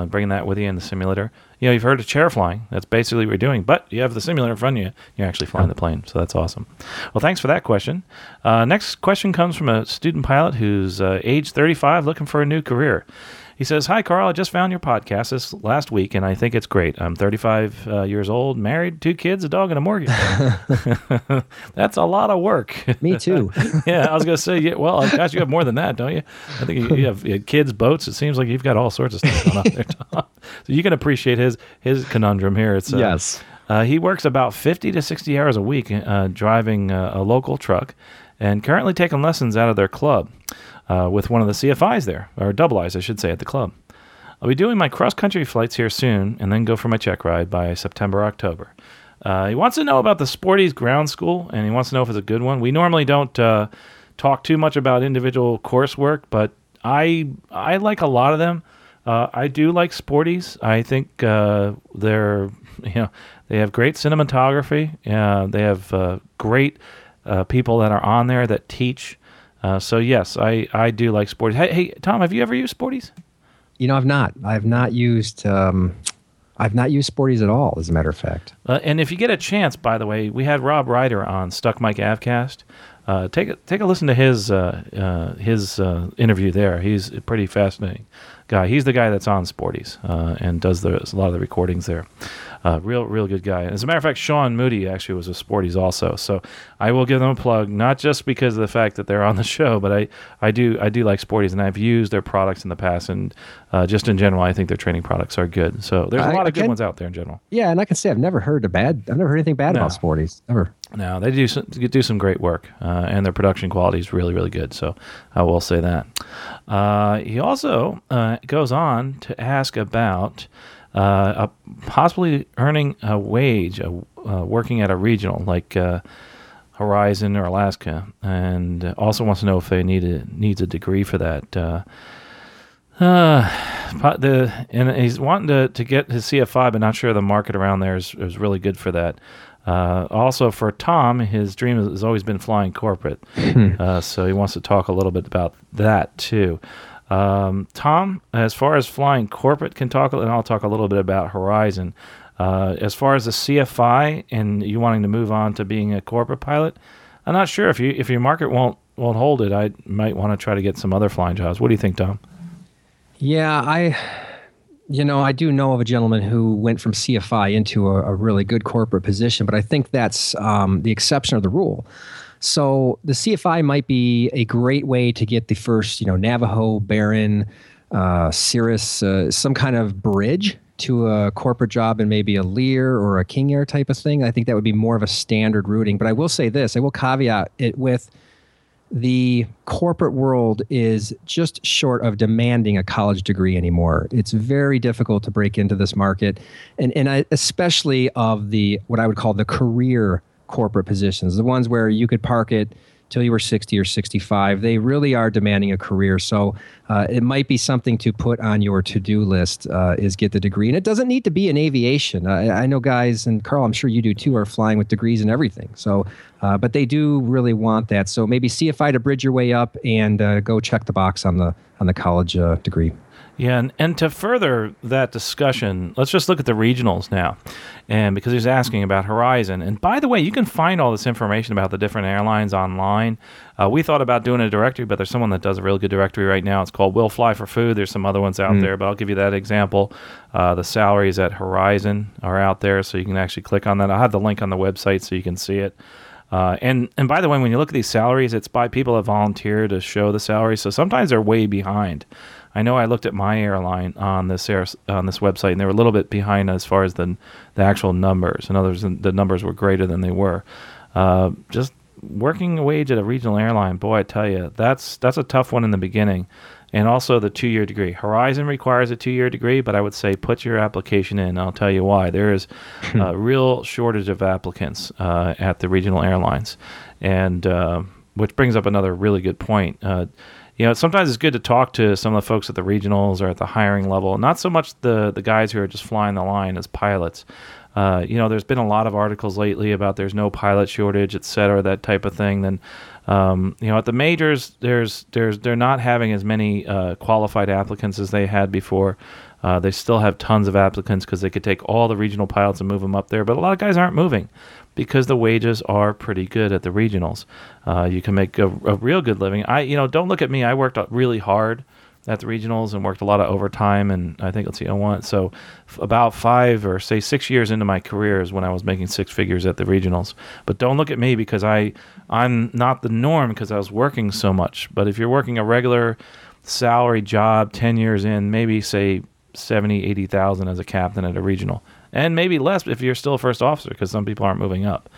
bringing that with you in the simulator. You've heard of chair flying. That's basically what you're doing, but you have the simulator in front of you. You're actually flying the plane, so that's awesome. Well, thanks for that question. Next question comes from a student pilot who's age 35, looking for a new career. He says, hi, Carl, I just found your podcast this last week, and I think it's great. I'm 35 years old, married, 2 kids, a dog, and a mortgage. That's a lot of work. Me too. Yeah, I was going to say, gosh, you have more than that, don't you? I think you have kids, boats. It seems like you've got all sorts of stuff going on there, Tom. So you can appreciate his conundrum here. It's yes. He works about 50 to 60 hours a week driving a local truck and currently taking lessons out of their club. With one of the CFIs there, or double I's, I should say, at the club. I'll be doing my cross-country flights here soon and then go for my check ride by September or October. He wants to know about the Sporty's ground school, and he wants to know if it's a good one. We normally don't talk too much about individual coursework, but I like a lot of them. I do like Sporty's. I think they have great cinematography. They have great people that are on there that teach. So yes, I do like Sporty's. Hey, Tom, have you ever used Sporty's? You know, I've not used Sporty's at all, as a matter of fact. And if you get a chance, by the way, we had Rob Ryder on Stuck Mic Avcast. Take a listen to his interview there. He's a pretty fascinating guy. He's the guy that's on Sporty's and does a lot of the recordings there. Real good guy. And as a matter of fact, Sean Moody actually was with Sporty's also. So I will give them a plug, not just because of the fact that they're on the show, but I do like Sporty's, and I've used their products in the past, and just in general, I think their training products are good. So there's a lot of good ones out there in general. Yeah, and I can say I've never heard anything bad about Sporty's ever. No, they do some great work, and their production quality is really, really good. So I will say that. He also goes on to ask about possibly earning a wage working at a regional like Horizon or Alaska, and also wants to know if they needs a degree for that. And he's wanting to get his CF5, but not sure the market around there is really good for that. Also for Tom, his dream has always been flying corporate. So he wants to talk a little bit about that too. Tom, as far as flying corporate and I'll talk a little bit about Horizon. As far as the CFI and you wanting to move on to being a corporate pilot, I'm not sure if your market won't hold it. I might want to try to get some other flying jobs. What do you think, Tom? Yeah, I do know of a gentleman who went from CFI into a really good corporate position, but I think that's the exception or the rule. So the CFI might be a great way to get the first, Navajo, Baron, Cirrus, some kind of bridge to a corporate job and maybe a Lear or a King Air type of thing. I think that would be more of a standard routing. But I will say this, I will caveat it with the corporate world is just short of demanding a college degree anymore. It's very difficult to break into this market, and especially of the what I would call the career corporate positions, the ones where you could park it till you were 60 or 65. They really are demanding a career, so it might be something to put on your to-do list is get the degree, and it doesn't need to be in aviation. I know guys, and Carl, I'm sure you do too, are flying with degrees and everything. So, but they do really want that. So maybe CFI to bridge your way up and go check the box on the college degree. Yeah, and to further that discussion, let's just look at the regionals now, and because he's asking about Horizon. And by the way, you can find all this information about the different airlines online. We thought about doing a directory, but there's someone that does a really good directory right now. It's called We'll Fly for Food. There's some other ones out there, but I'll give you that example. The salaries at Horizon are out there, so you can actually click on that. I'll have the link on the website so you can see it. And by the way, when you look at these salaries, it's by people that volunteer to show the salaries, so sometimes they're way behind. I know I looked at my airline on this website, and they were a little bit behind as far as the actual numbers. In other words, the numbers were greater than they were. Just working a wage at a regional airline, boy, I tell you, that's a tough one in the beginning. And also the 2-year degree. Horizon requires a 2-year degree, but I would say put your application in. I'll tell you why. There is a real shortage of applicants at the regional airlines, and which brings up another really good point. Sometimes it's good to talk to some of the folks at the regionals or at the hiring level, not so much the guys who are just flying the line as pilots. There's been a lot of articles lately about there's no pilot shortage, et cetera, that type of thing. Then, at the majors, they're not having as many qualified applicants as they had before. They still have tons of applicants because they could take all the regional pilots and move them up there, but a lot of guys aren't moving, because the wages are pretty good at the regionals. You can make a real good living. Don't look at me. I worked really hard at the regionals and worked a lot of overtime. And I think, so about 6 years into my career is when I was making six figures at the regionals. But don't look at me because I'm not the norm because I was working so much. But if you're working a regular salary job 10 years in, maybe say 70, 80,000 as a captain at a regional. And maybe less if you're still a first officer, because some people aren't moving up.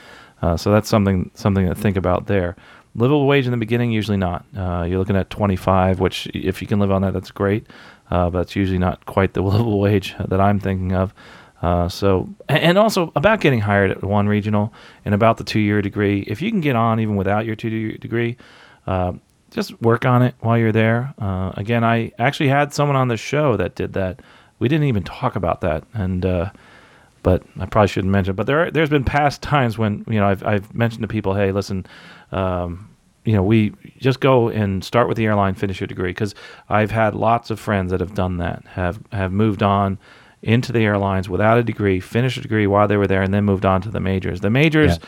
So that's something to think about there. Livable wage in the beginning, usually not. You're looking at $25, which if you can live on that, that's great. But it's usually not quite the livable wage that I'm thinking of. And also about getting hired at one regional and about the 2-year degree. If you can get on even without your 2-year degree, Just work on it while you're there. Again, I actually had someone on the show that did that. We didn't even talk about that, and but I probably shouldn't mention it. But there's been past times when, you know, I've mentioned to people, hey, listen, you know, we just go and start with the airline, finish your degree, because I've had lots of friends that have done that, have moved on into the airlines without a degree, finished a degree while they were there, and then moved on to the majors. The majors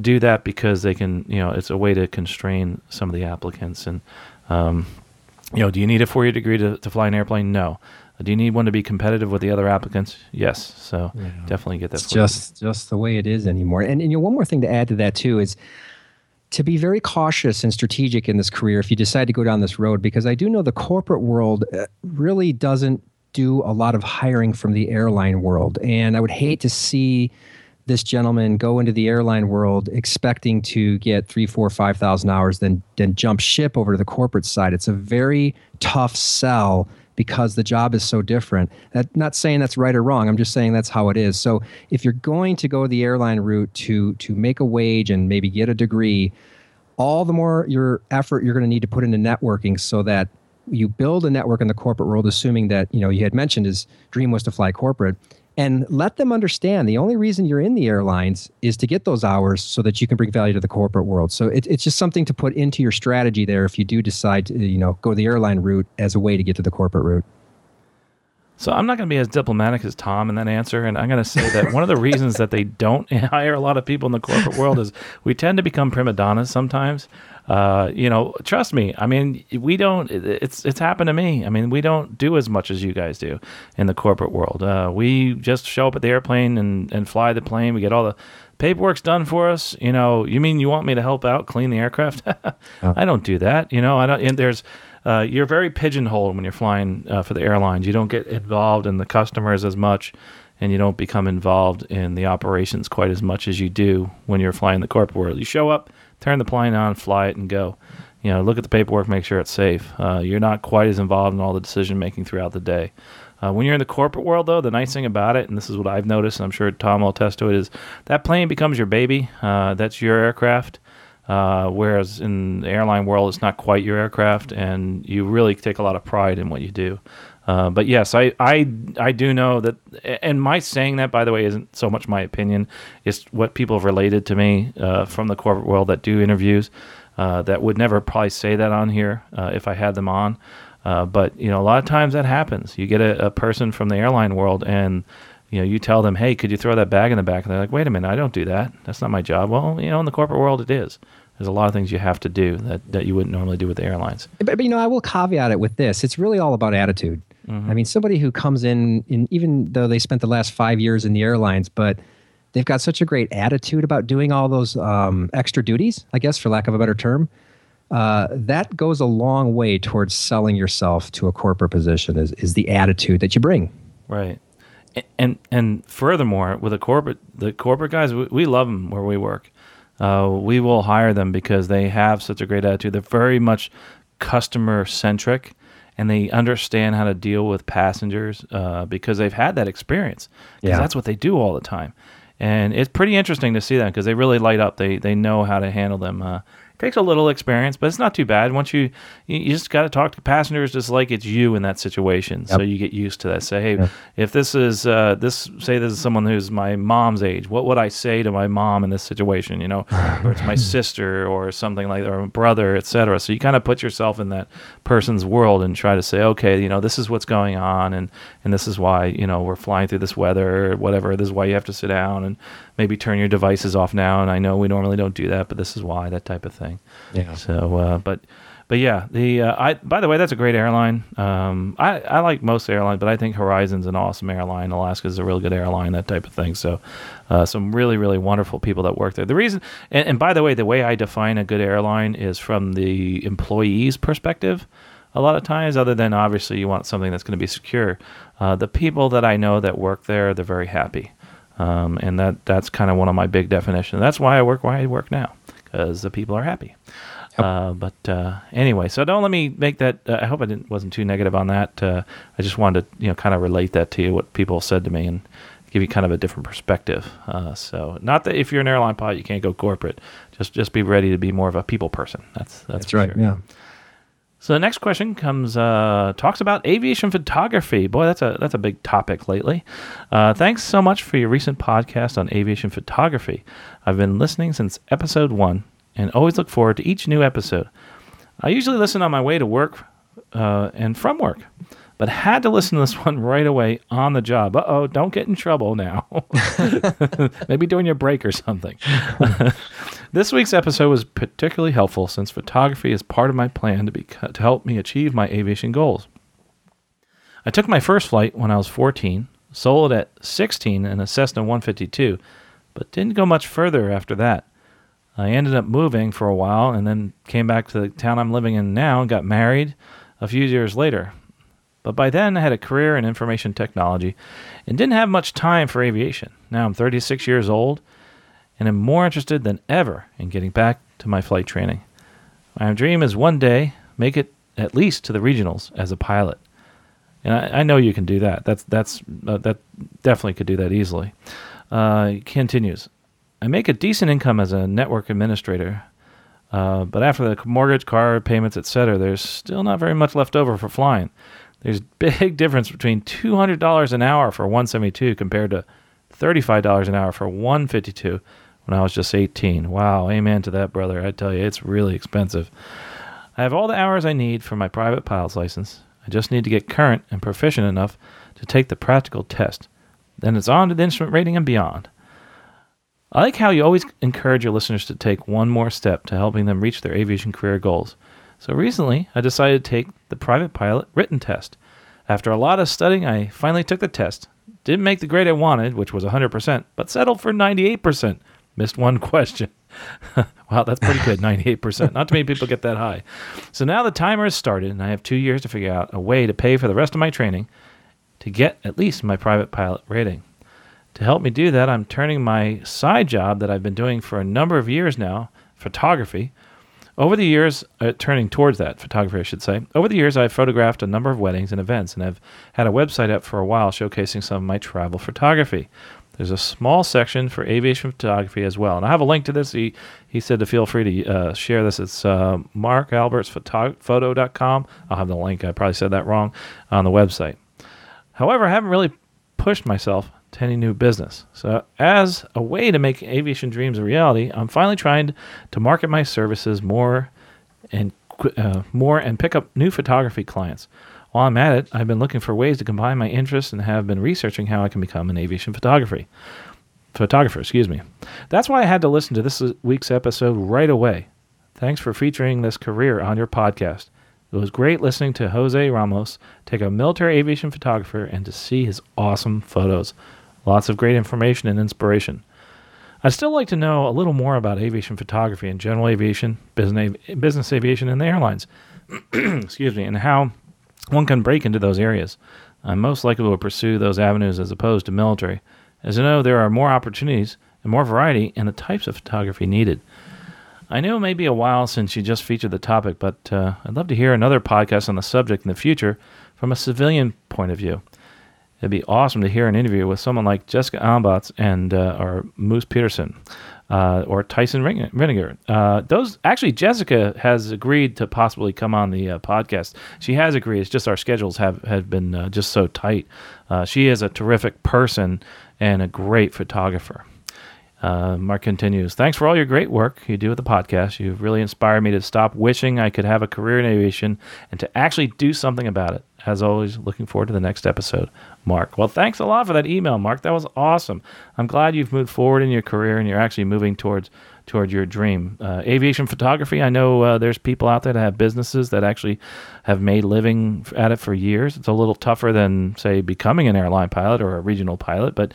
do that because they can, you know, it's a way to constrain some of the applicants. And, you know, do you need a four-year degree to fly an airplane? No. Do you need one to be competitive with the other applicants? Yes. So definitely get that. It's just the way it is anymore. And you know, one more thing to add to that too is to be very cautious and strategic in this career if you decide to go down this road, because I do know the corporate world really doesn't do a lot of hiring from the airline world. And I would hate to see this gentleman go into the airline world expecting to get 3, 4, 5,000 hours, then jump ship over to the corporate side. It's a very tough sell because the job is so different. That, not saying that's right or wrong. I'm just saying that's how it is. So if you're going to go the airline route to make a wage and maybe get a degree, all the more your effort you're going to need to put into networking so that you build a network in the corporate world, assuming that, you know, you had mentioned his dream was to fly corporate, and let them understand the only reason you're in the airlines is to get those hours so that you can bring value to the corporate world. So it's just something to put into your strategy there if you do decide to, you know, go the airline route as a way to get to the corporate route. So I'm not going to be as diplomatic as Tom in that answer, and I'm going to say that one of the reasons that they don't hire a lot of people in the corporate world is we tend to become prima donnas sometimes. You know, trust me. I mean, we don't. It's happened to me. I mean, we don't do as much as you guys do in the corporate world. We just show up at the airplane and fly the plane. We get all the paperwork's done for us. You know, you mean you want me to help out clean the aircraft? I don't do that. You know, I don't. And there's. You're very pigeonholed when you're flying for the airlines. You don't get involved in the customers as much, and you don't become involved in the operations quite as much as you do when you're flying the corporate world. You show up, turn the plane on, fly it, and go. You know, look at the paperwork, make sure it's safe. You're not quite as involved in all the decision-making throughout the day. When you're in the corporate world, though, the nice thing about it, and this is what I've noticed, and I'm sure Tom will attest to it, is that plane becomes your baby. That's your aircraft. Whereas in the airline world, it's not quite your aircraft, and you really take a lot of pride in what you do. But yes, I do know that, and my saying that, by the way, isn't so much my opinion. It's what people have related to me from the corporate world that do interviews that would never probably say that on here if I had them on. But, you know, a lot of times that happens. You get a person from the airline world and, you know, you tell them, hey, could you throw that bag in the back? And they're like, wait a minute, I don't do that. That's not my job. Well, you know, in the corporate world, it is. There's a lot of things you have to do that you wouldn't normally do with the airlines. But, you know, I will caveat it with this. It's really all about attitude. Mm-hmm. I mean, somebody who comes in, even though they spent the last 5 years in the airlines, but they've got such a great attitude about doing all those extra duties, I guess, for lack of a better term. That goes a long way towards selling yourself to a corporate position is the attitude that you bring. Right. And furthermore, with the corporate guys, we love them where we work. We will hire them because they have such a great attitude. They're very much customer-centric, and they understand how to deal with passengers because they've had that experience. Because that's what they do all the time. And it's pretty interesting to see that because they really light up. They know how to handle them. It takes a little experience, but it's not too bad. Once you just got to talk to passengers just like it's you in that situation. Yep. So you get used to that. Say, hey, if this is this is someone who's my mom's age, what would I say to my mom in this situation? You know, or it's my sister or something like that, or my brother, etc. So you kind of put yourself in that person's world and try to say, okay, you know, this is what's going on, and this is why, you know, we're flying through this weather or whatever. This is why you have to sit down and maybe turn your devices off now. And I know we normally don't do that, but this is why, that type of thing. Yeah. So, but yeah. By the way, that's a great airline. I like most airlines, but I think Horizon's an awesome airline. Alaska's a real good airline, that type of thing. So, some really, really wonderful people that work there. The reason, and by the way, the way I define a good airline is from the employee's perspective. A lot of times, other than obviously you want something that's going to be secure. The people that I know that work there, they're very happy, and that's kind of one of my big definitions. That's why I work where I work now. Because the people are happy. Yep. But anyway, so don't let me make that, I hope I wasn't too negative on that. I just wanted to, you know, kind of relate that to you, what people said to me, and give you kind of a different perspective. So not that if you're an airline pilot, you can't go corporate. Just be ready to be more of a people person. That's right. Sure. Yeah. So the next question comes talks about aviation photography. Boy, that's a big topic lately. Thanks so much for your recent podcast on aviation photography. I've been listening since episode 1 and always look forward to each new episode. I usually listen on my way to work and from work, but had to listen to this one right away on the job. Uh-oh, don't get in trouble now. Maybe during your break or something. This week's episode was particularly helpful since photography is part of my plan to help me achieve my aviation goals. I took my first flight when I was 14, sold at 16 in a Cessna 152, but didn't go much further after that. I ended up moving for a while and then came back to the town I'm living in now and got married a few years later. But by then, I had a career in information technology and didn't have much time for aviation. Now I'm 36 years old and am more interested than ever in getting back to my flight training. My dream is one day make it at least to the regionals as a pilot. And I know you can do that. That definitely could do that easily. Continues. I make a decent income as a network administrator, but after the mortgage, car payments, etc., there's still not very much left over for flying. There's big difference between $200 an hour for 172 compared to $35 an hour for 152 when I was just 18. Wow, amen to that, brother. I tell you, it's really expensive. I have all the hours I need for my private pilot's license. I just need to get current and proficient enough to take the practical test. Then it's on to the instrument rating and beyond. I like how you always encourage your listeners to take one more step to helping them reach their aviation career goals. So recently, I decided to take the private pilot written test. After a lot of studying, I finally took the test. Didn't make the grade I wanted, which was 100%, but settled for 98%. Missed one question. Wow, that's pretty good, 98%. Not too many people get that high. So now the timer has started, and I have 2 years to figure out a way to pay for the rest of my training to get at least my private pilot rating. To help me do that, I'm turning my side job that I've been doing for a number of years now, photography. Over the years, I've photographed a number of weddings and events, and I've had a website up for a while showcasing some of my travel photography. There's a small section for aviation photography as well, and I have a link to this. He said to feel free to share this. It's markalbertsphoto.com. I'll have the link. I probably said that wrong on the website. However, I haven't really pushed myself to any new business. So as a way to make aviation dreams a reality, I'm finally trying to market my services more and pick up new photography clients. While I'm at it, I've been looking for ways to combine my interests and have been researching how I can become an aviation photographer. That's why I had to listen to this week's episode right away. Thanks for featuring this career on your podcast. It was great listening to Jose Ramos take a military aviation photographer and to see his awesome photos. Lots of great information and inspiration. I'd still like to know a little more about aviation photography and general aviation, business aviation, and the airlines. And how one can break into those areas. I'm most likely to pursue those avenues as opposed to military. As you know, there are more opportunities and more variety in the types of photography needed. I know it may be a while since you just featured the topic, but I'd love to hear another podcast on the subject in the future from a civilian point of view. It'd be awesome to hear an interview with someone like Jessica Ambotz and or Moose Peterson or Tyson Rieninger. Jessica has agreed to possibly come on the podcast. She has agreed. It's just our schedules have been just so tight. She is a terrific person and a great photographer. Mark continues, thanks for all your great work you do with the podcast. You've really inspired me to stop wishing I could have a career in aviation and to actually do something about it. As always, looking forward to the next episode, Mark. Well, thanks a lot for that email, Mark. That was awesome. I'm glad you've moved forward in your career and you're actually moving toward your dream. Aviation photography, I know there's people out there that have businesses that actually have made living at it for years. It's a little tougher than, say, becoming an airline pilot or a regional pilot, but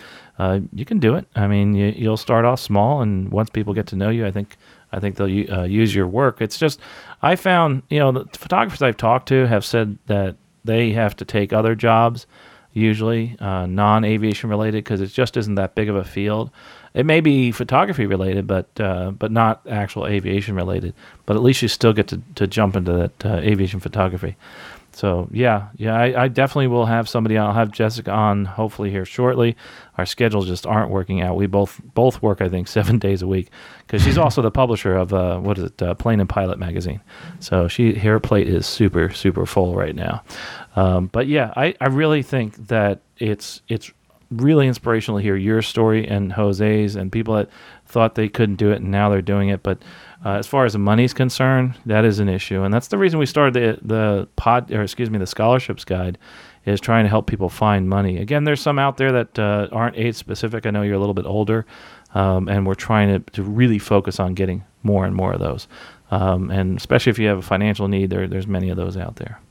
you can do it. I mean, you'll start off small, and once people get to know you, I think they'll use your work. It's just, I found, the photographers I've talked to have said that they have to take other jobs, usually non-aviation related, because it just isn't that big of a field. It may be photography related, but not actual aviation related. But at least you still get to jump into that aviation photography. So yeah, I definitely will have somebody. I'll have Jessica on hopefully here shortly. Our schedules just aren't working out. We both work, I think, 7 days a week, because she's also the publisher of Plane and Pilot magazine. So her plate is super, super full right now. But yeah, I really think that it's really inspirational to hear your story and Jose's, and people that thought they couldn't do it and now they're doing it. But as far as the money's concerned, that is an issue, and that's the reason we started the scholarships guide, is trying to help people find money. Again, there's some out there that aren't aid specific. I know you're a little bit older, and we're trying to really focus on getting more and more of those. And especially if you have a financial need, there's many of those out there.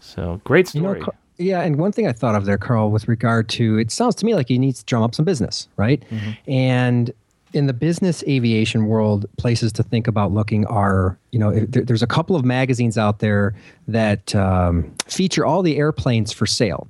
So great story. Yeah, and one thing I thought of there, Carl, with regard to, it sounds to me like you need to drum up some business, right? Mm-hmm. And in the business aviation world, places to think about looking are, there's a couple of magazines out there that feature all the airplanes for sale.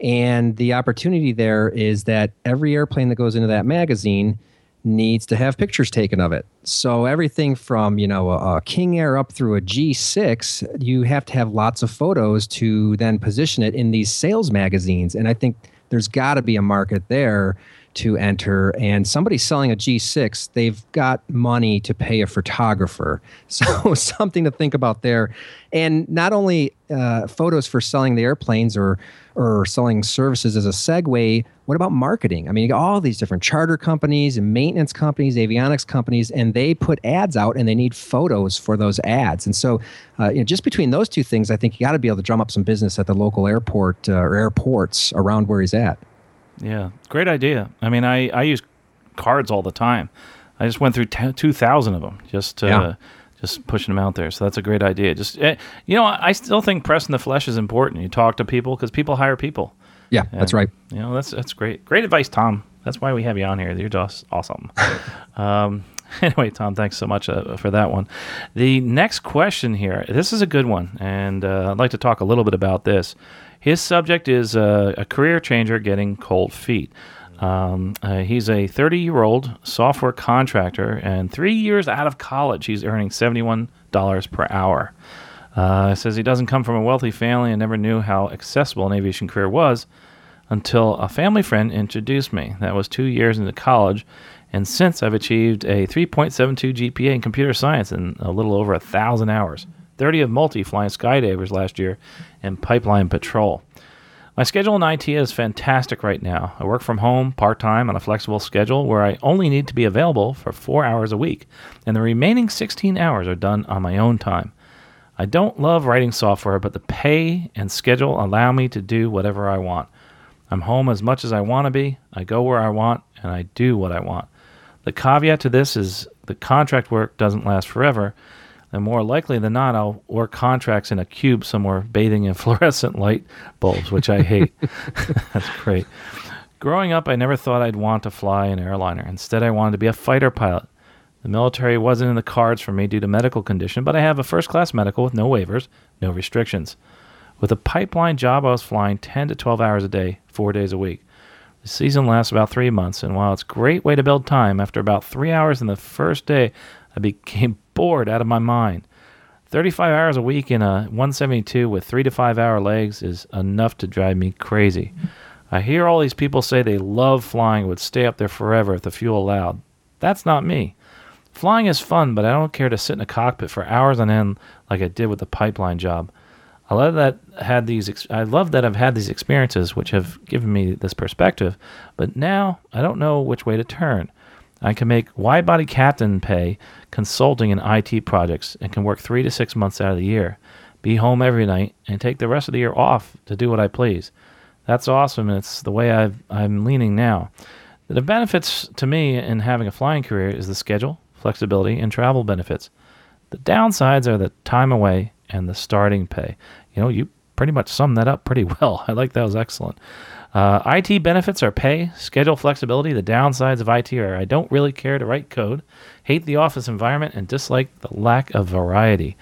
And the opportunity there is that every airplane that goes into that magazine needs to have pictures taken of it. So everything from, a King Air up through a G6, you have to have lots of photos to then position it in these sales magazines. And I think there's got to be a market there to enter. And somebody selling a G6, they've got money to pay a photographer. So something to think about there. And not only photos for selling the airplanes or selling services as a segue, what about marketing? I mean, you got all these different charter companies and maintenance companies, avionics companies, and they put ads out and they need photos for those ads. And so just between those two things, I think you got to be able to drum up some business at the local airport or airports around where he's at. Yeah, great idea. I mean, I use cards all the time. I just went through 2,000 of them just pushing them out there. So that's a great idea. Just I still think press in the flesh is important. You talk to people because people hire people. Yeah, and, that's right. That's great. Great advice, Tom. That's why we have you on here. You're just awesome. Anyway, Tom, thanks so much for that one. The next question here, this is a good one, and I'd like to talk a little bit about this. His subject is a career changer getting cold feet. He's a 30-year-old software contractor, and 3 years out of college, he's earning $71 per hour. Says he doesn't come from a wealthy family and never knew how accessible an aviation career was until a family friend introduced me. That was 2 years into college, and since I've achieved a 3.72 GPA in computer science in a little over 1,000 hours. 30 of multi-flying skydivers last year, and pipeline patrol. My schedule in IT is fantastic right now. I work from home part-time on a flexible schedule where I only need to be available for 4 hours a week, and the remaining 16 hours are done on my own time. I don't love writing software, but the pay and schedule allow me to do whatever I want. I'm home as much as I want to be, I go where I want, and I do what I want. The caveat to this is the contract work doesn't last forever, and more likely than not, I'll work contracts in a cube somewhere bathing in fluorescent light bulbs, which I hate. That's great. Growing up, I never thought I'd want to fly an airliner. Instead, I wanted to be a fighter pilot. The military wasn't in the cards for me due to medical condition, but I have a first-class medical with no waivers, no restrictions. With a pipeline job, I was flying 10 to 12 hours a day, 4 days a week. The season lasts about 3 months, and while it's a great way to build time, after about 3 hours in the first day, I became bored out of my mind. 35 hours a week in a 172 with 3 to 5 hour legs is enough to drive me crazy. I hear all these people say they love flying, would stay up there forever if the fuel allowed. That's not me. Flying is fun, but I don't care to sit in a cockpit for hours on end like I did with the pipeline job. I love that I've had these experiences which have given me this perspective, but now I don't know which way to turn. I can make wide-body captain pay consulting in IT projects and can work 3 to 6 months out of the year, be home every night, and take the rest of the year off to do what I please. That's awesome, and it's the way I'm leaning now. The benefits to me in having a flying career is the schedule, flexibility, and travel benefits. The downsides are the time away and the starting pay. You pretty much summed that up pretty well. I like that. It was excellent. IT benefits are pay, schedule flexibility. The downsides of IT are I don't really care to write code, hate the office environment, and dislike the lack of variety.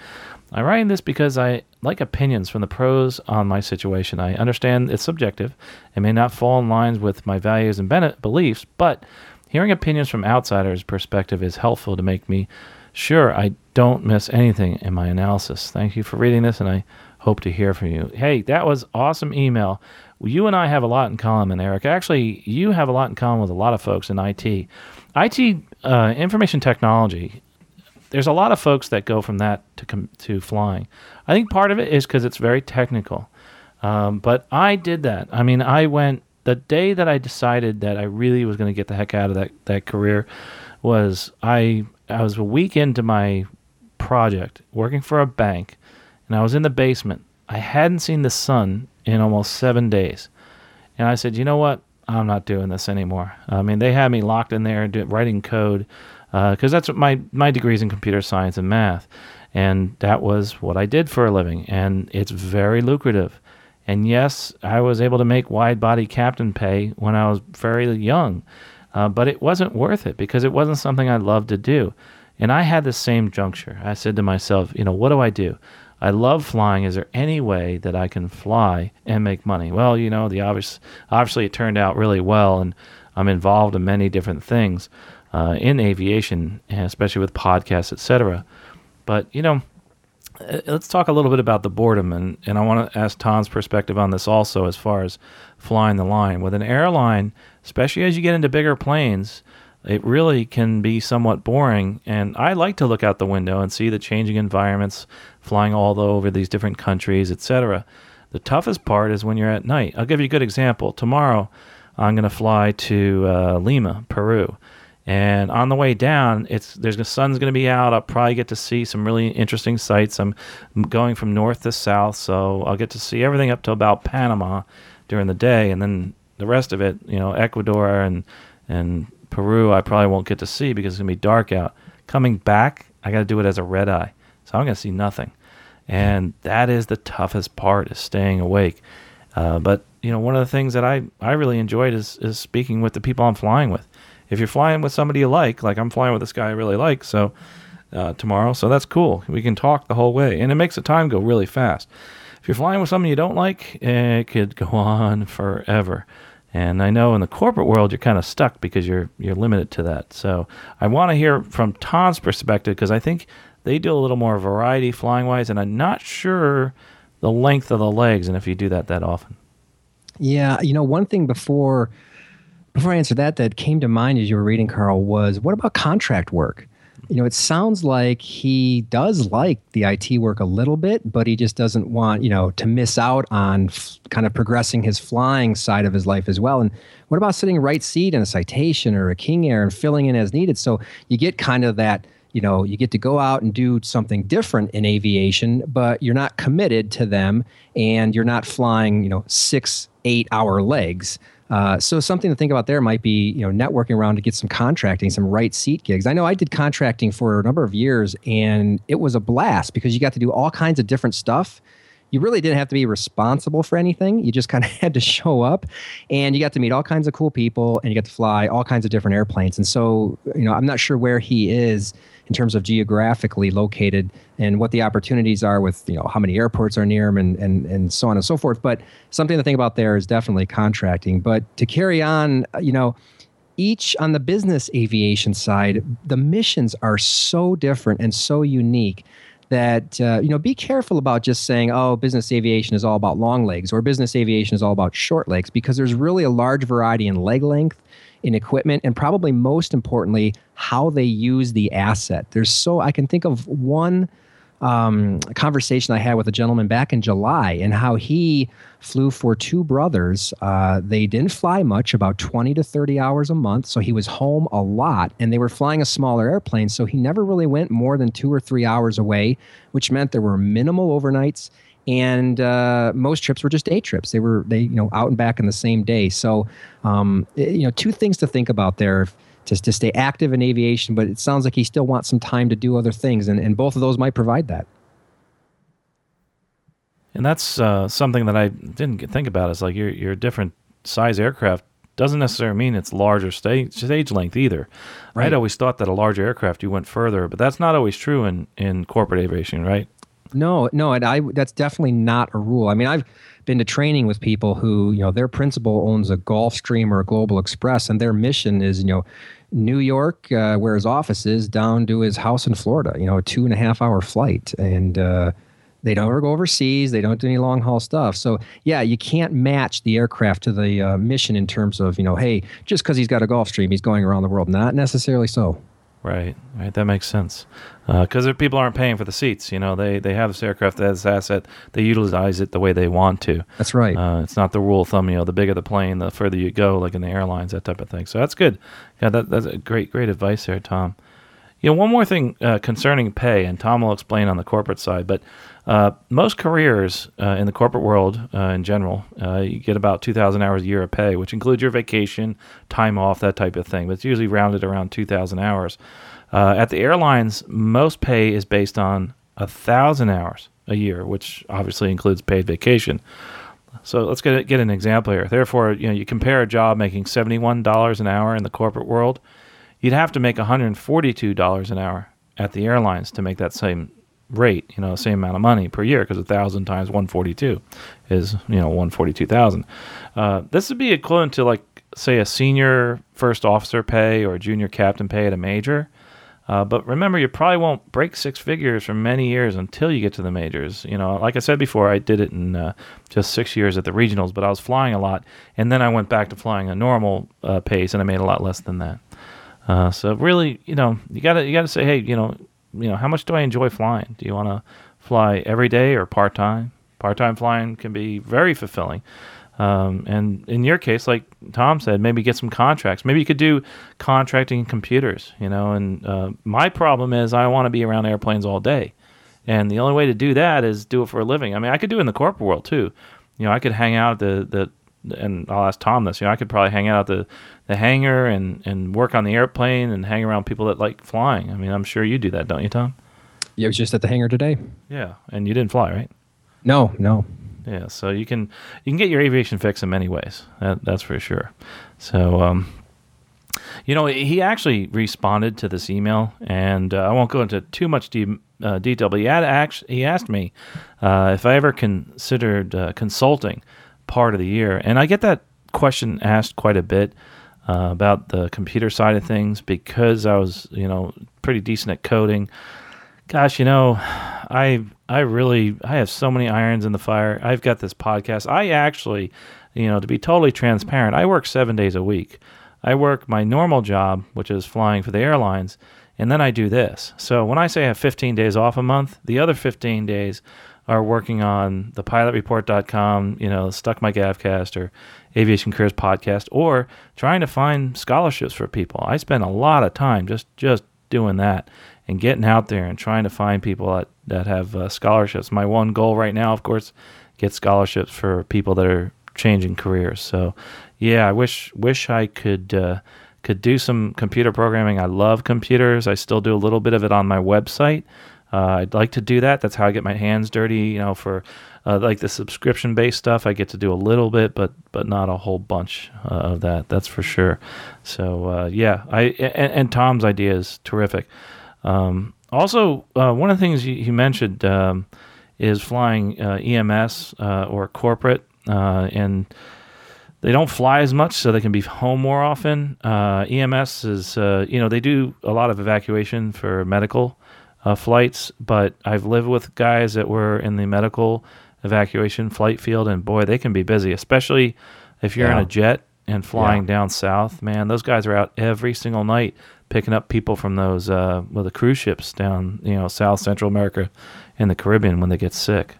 I write this because I like opinions from the pros on my situation. I understand it's subjective and may not fall in line with my values and beliefs, but hearing opinions from outsiders' perspective is helpful to make me sure I don't miss anything in my analysis. Thank you for reading this, and I hope to hear from you. Hey, that was awesome email. You and I have a lot in common, Eric. Actually, you have a lot in common with a lot of folks in IT. IT, information technology, there's a lot of folks that go from that to flying. I think part of it is because it's very technical. But I did that. I mean, I went, the day that I decided that I really was going to get the heck out of that career was I was a week into my project working for a bank, and I was in the basement. I hadn't seen the sun in almost 7 days. And I said, you know what? I'm not doing this anymore. I mean, they had me locked in there writing code because that's what my degree's in computer science and math. And that was what I did for a living. And it's very lucrative. And yes, I was able to make wide-body captain pay when I was very young. But it wasn't worth it because it wasn't something I loved to do. And I had the same juncture. I said to myself, you know, what do I do? I love flying. Is there any way that I can fly and make money? Well, you know, obviously it turned out really well, and I'm involved in many different things in aviation, especially with podcasts, etc. But, you know, let's talk a little bit about the boredom, and I want to ask Tom's perspective on this also as far as flying the line. With an airline, especially as you get into bigger planes, it really can be somewhat boring, and I like to look out the window and see the changing environments, flying all over these different countries, etc. The toughest part is when you're at night. I'll give you a good example. Tomorrow, I'm going to fly to Lima, Peru, and on the way down, the sun's going to be out. I'll probably get to see some really interesting sights. I'm going from north to south, so I'll get to see everything up to about Panama during the day, and then the rest of it, you know, Ecuador and Peru, I probably won't get to see because it's going to be dark out. Coming back, I got to do it as a red eye. So I'm going to see nothing. And that is the toughest part, is staying awake. But, you know, one of the things that I really enjoyed is speaking with the people I'm flying with. If you're flying with somebody you like I'm flying with this guy I really like, so tomorrow, so that's cool. We can talk the whole way. And it makes the time go really fast. If you're flying with someone you don't like, it could go on forever. And I know in the corporate world, you're kind of stuck because you're limited to that. So I want to hear from Tom's perspective because I think they do a little more variety flying-wise, and I'm not sure the length of the legs and if you do that often. Yeah, you know, one thing before I answer that came to mind as you were reading, Carl, was what about contract work? You know, it sounds like he does like the IT work a little bit, but he just doesn't want, you know, to miss out on kind of progressing his flying side of his life as well. And what about sitting right seat in a Citation or a King Air and filling in as needed? So you get kind of that, you know, you get to go out and do something different in aviation, but you're not committed to them and you're not flying, you know, 6-8 hour legs. So something to think about there might be, you know, networking around to get some contracting, some right seat gigs. I know I did contracting for a number of years, and it was a blast because you got to do all kinds of different stuff. You really didn't have to be responsible for anything. You just kind of had to show up, and you got to meet all kinds of cool people, and you got to fly all kinds of different airplanes. And so, you know, I'm not sure where he is in terms of geographically located and what the opportunities are with, you know, how many airports are near him and so on and so forth. But something to think about there is definitely contracting. But to carry on, you know, each on the business aviation side, the missions are so different and so unique that, you know, be careful about just saying, oh, business aviation is all about long legs or business aviation is all about short legs, because there's really a large variety in leg length, in equipment, and probably most importantly, how they use the asset. I can think of one conversation I had with a gentleman back in July and how he flew for two brothers. They didn't fly much, about 20 to 30 hours a month, so he was home a lot, and they were flying a smaller airplane, so he never really went more than 2 or 3 hours away, which meant there were minimal overnights, and most trips were just day trips. They you know, out and back in the same day. So, you know, two things to think about there, just to stay active in aviation, but it sounds like he still wants some time to do other things, and both of those might provide that. And that's something that I didn't think about, is like your different size aircraft doesn't necessarily mean it's larger stage length either. Right. I'd always thought that a larger aircraft, you went further, but that's not always true in corporate aviation, right? No, and that's definitely not a rule. I mean, I've been to training with people who, you know, their principal owns a Gulfstream or a Global Express, and their mission is, you know, New York, where his office is, down to his house in Florida, you know, a 2.5 hour flight. And They don't ever go overseas. They don't do any long haul stuff. So yeah, you can't match the aircraft to the mission in terms of, you know, hey, just because he's got a Gulfstream, he's going around the world. Not necessarily so. Right, right. That makes sense. Because if people aren't paying for the seats, you know, they have this aircraft as an asset. They utilize it the way they want to. That's right. It's not the rule of thumb, you know, the bigger the plane, the further you go, like in the airlines, that type of thing. So that's good. Yeah, that's a great advice there, Tom. You know, one more thing concerning pay, and Tom will explain on the corporate side, but most careers in the corporate world in general, you get about 2,000 hours a year of pay, which includes your vacation, time off, that type of thing. But it's usually rounded around 2,000 hours. At the airlines, most pay is based on 1,000 hours a year, which obviously includes paid vacation. So let's get an example here. Therefore, you know, you compare a job making $71 an hour in the corporate world. You'd have to make $142 an hour at the airlines to make that same rate, you know, same amount of money per year, because 1,000 times 142 is, you know, 142,000. This would be equivalent to, like, say, a senior first officer pay or a junior captain pay at a major. But remember, you probably won't break six figures for many years until you get to the majors. You know, like I said before, I did it in just 6 years at the regionals, but I was flying a lot, and then I went back to flying a normal pace, and I made a lot less than that. So really, you know, you gotta say, hey, you know, how much do I enjoy flying? Do you want to fly every day or part time? Part time flying can be very fulfilling. And in your case, like Tom said, maybe get some contracts. Maybe you could do contracting computers, you know, and my problem is I want to be around airplanes all day. And the only way to do that is do it for a living. I mean, I could do it in the corporate world too. You know, I could hang out at and I'll ask Tom this, you know, I could probably hang out at the hangar and work on the airplane and hang around people that like flying. I mean, I'm sure you do that, don't you, Tom? Yeah, I was just at the hangar today. Yeah, and you didn't fly, right? No. Yeah, so you can get your aviation fix in many ways. That's for sure. So, you know, he actually responded to this email, and I won't go into too much detail, but he asked me if I ever considered consulting part of the year. And I get that question asked quite a bit about the computer side of things, because I was, you know, pretty decent at coding. Gosh, you know, I have so many irons in the fire. I've got this podcast. I actually, you know, to be totally transparent, I work 7 days a week. I work my normal job, which is flying for the airlines, and then I do this. So when I say I have 15 days off a month, the other 15 days are working on thepilotreport.com, you know, Stuck Mic Avcast or Aviation Careers Podcast, or trying to find scholarships for people. I spend a lot of time just doing that and getting out there and trying to find people that have scholarships. My one goal right now, of course, get scholarships for people that are changing careers. So, yeah, I wish I could do some computer programming. I love computers. I still do a little bit of it on my website. I'd like to do that. That's how I get my hands dirty, you know, for like the subscription-based stuff. I get to do a little bit, but not a whole bunch of that. That's for sure. So, yeah, and Tom's idea is terrific. Also, one of the things he mentioned is flying EMS or corporate, and they don't fly as much, so they can be home more often. EMS is, you know, they do a lot of evacuation for medical flights, but I've lived with guys that were in the medical evacuation flight field, and boy, they can be busy, especially if you're in a jet and flying down south. Man, those guys are out every single night picking up people from those the cruise ships down, you know, South Central America and the Caribbean when they get sick.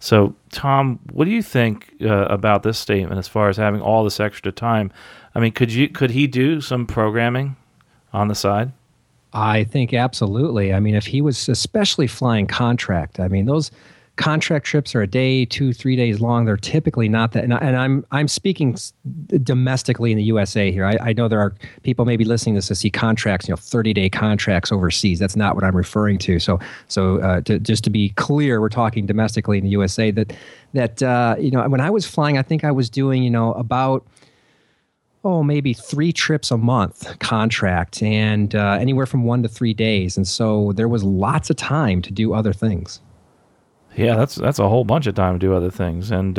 So, Tom, what do you think about this statement as far as having all this extra time? I mean, could he do some programming on the side? I think absolutely. I mean, if he was especially flying contract, I mean, those contract trips are a day, 2-3 days long. They're typically not that. And I'm speaking domestically in the USA here. I know there are people maybe listening to this to see contracts, you know, 30-day contracts overseas. That's not what I'm referring to. So just to be clear, we're talking domestically in the USA. That you know, when I was flying, I think I was doing, you know, about maybe 3 trips a month contract, and anywhere from 1 to 3 days. And so there was lots of time to do other things. Yeah, that's a whole bunch of time to do other things. And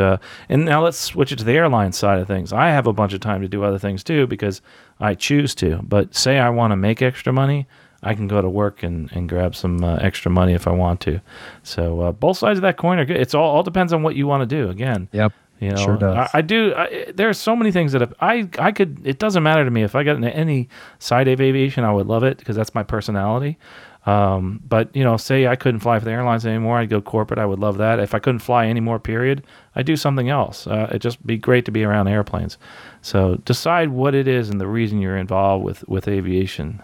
now let's switch it to the airline side of things. I have a bunch of time to do other things too, because I choose to. But say I want to make extra money, I can go to work and grab some extra money if I want to. So both sides of that coin are good. It's all depends on what you want to do. Again, yep, you know, sure does. I there are so many things that if I could. It doesn't matter to me if I got into any side of aviation. I would love it because that's my personality. But you know, say I couldn't fly for the airlines anymore, I'd go corporate. I would love that. If I couldn't fly anymore, period, I'd do something else. It'd just be great to be around airplanes. So decide what it is and the reason you're involved with aviation,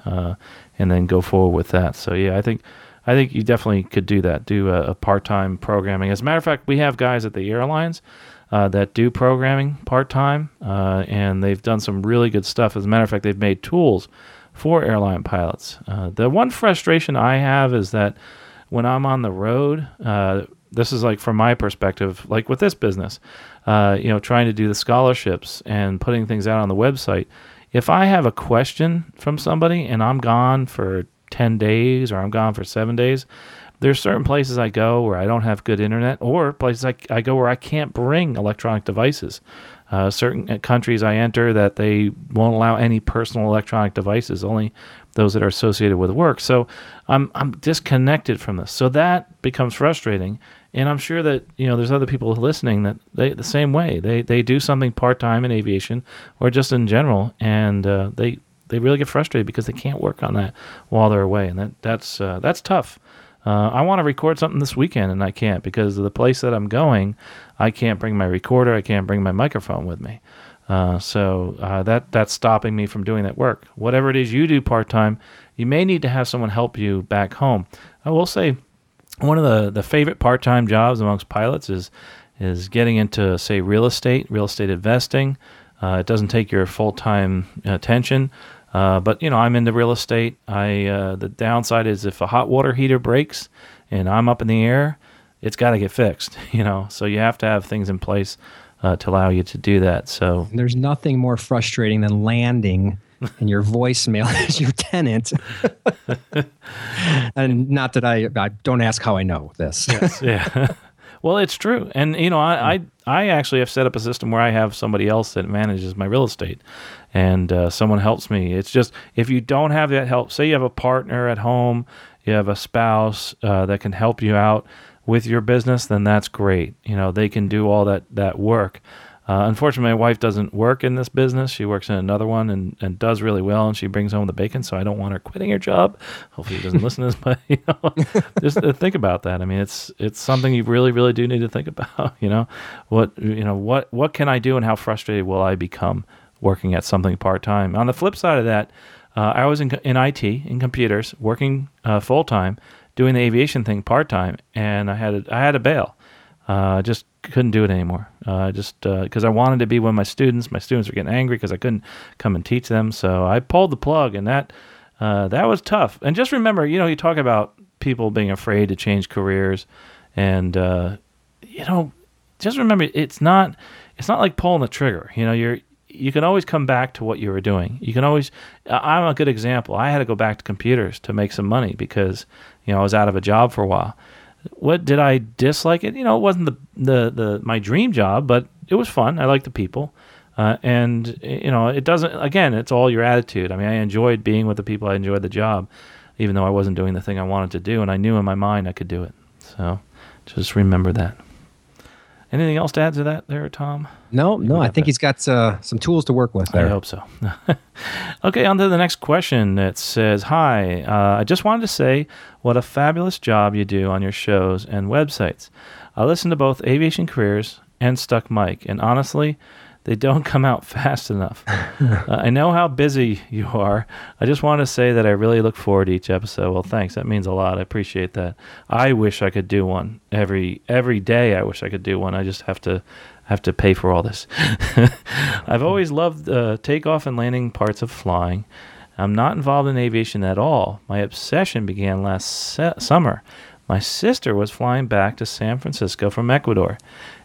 and then go forward with that. So yeah, I think you definitely could do that. Do a part-time programming. As a matter of fact, we have guys at the airlines that do programming part-time, and they've done some really good stuff. As a matter of fact, they've made tools for airline pilots. The one frustration I have is that when I'm on the road, this is like from my perspective, like with this business, you know, trying to do the scholarships and putting things out on the website. If I have a question from somebody and I'm gone for 10 days or I'm gone for 7 days, there's certain places I go where I don't have good internet, or places I go where I can't bring electronic devices. Certain countries I enter that they won't allow any personal electronic devices, only those that are associated with work. So I'm disconnected from this. So that becomes frustrating. And I'm sure that, you know, there's other people listening that they the same way. They do something part-time in aviation or just in general, and they really get frustrated because they can't work on that while they're away. And that's tough. I want to record something this weekend, and I can't because of the place that I'm going. I can't bring my recorder. I can't bring my microphone with me. So that's stopping me from doing that work. Whatever it is you do part-time, you may need to have someone help you back home. I will say one of the favorite part-time jobs amongst pilots is getting into, say, real estate investing. It doesn't take your full-time attention. But, you know, I'm into real estate. The downside is if a hot water heater breaks and I'm up in the air, it's got to get fixed, you know. So you have to have things in place to allow you to do that. So there's nothing more frustrating than landing and your voicemail is your tenant. And not that I don't ask how I know this. Yes, yeah. Well, it's true. And, you know, I actually have set up a system where I have somebody else that manages my real estate, and someone helps me. It's just, if you don't have that help, say you have a partner at home, you have a spouse that can help you out with your business, then that's great. You know, they can do all that work. Unfortunately, my wife doesn't work in this business. She works in another one and does really well, and she brings home the bacon, so I don't want her quitting her job. Hopefully she doesn't listen to this, but, you know, just think about that. I mean, it's something you really, really do need to think about, you know. What can I do, and how frustrated will I become working at something part-time? On the flip side of that, I was in IT, in computers, working full-time, doing the aviation thing part-time, and I had to bail. I just couldn't do it anymore. Because I wanted to be with my students. My students were getting angry because I couldn't come and teach them. So I pulled the plug, and that was tough. And just remember, you know, you talk about people being afraid to change careers, and you know, just remember, it's not like pulling the trigger. You know, you can always come back to what you were doing. You can always. I'm a good example. I had to go back to computers to make some money because, you know, I was out of a job for a while. What did I dislike it? You know, it wasn't the my dream job, but it was fun. I liked the people. And, you know, it doesn't, again, it's all your attitude. I mean, I enjoyed being with the people. I enjoyed the job, even though I wasn't doing the thing I wanted to do. And I knew in my mind I could do it. So just remember that. Anything else to add to that there, Tom? No, I think he's got some tools to work with there. I hope so. Okay, on to the next question. It says, hi, I just wanted to say what a fabulous job you do on your shows and websites. I listen to both Aviation Careers and Stuck Mic, and honestly, they don't come out fast enough. I know how busy you are. I just want to say that I really look forward to each episode. Well, thanks. That means a lot. I appreciate that. I wish I could do one every day. I wish I could do one. I just have to pay for all this. I've always loved the takeoff and landing parts of flying. I'm not involved in aviation at all. My obsession began last summer. My sister was flying back to San Francisco from Ecuador,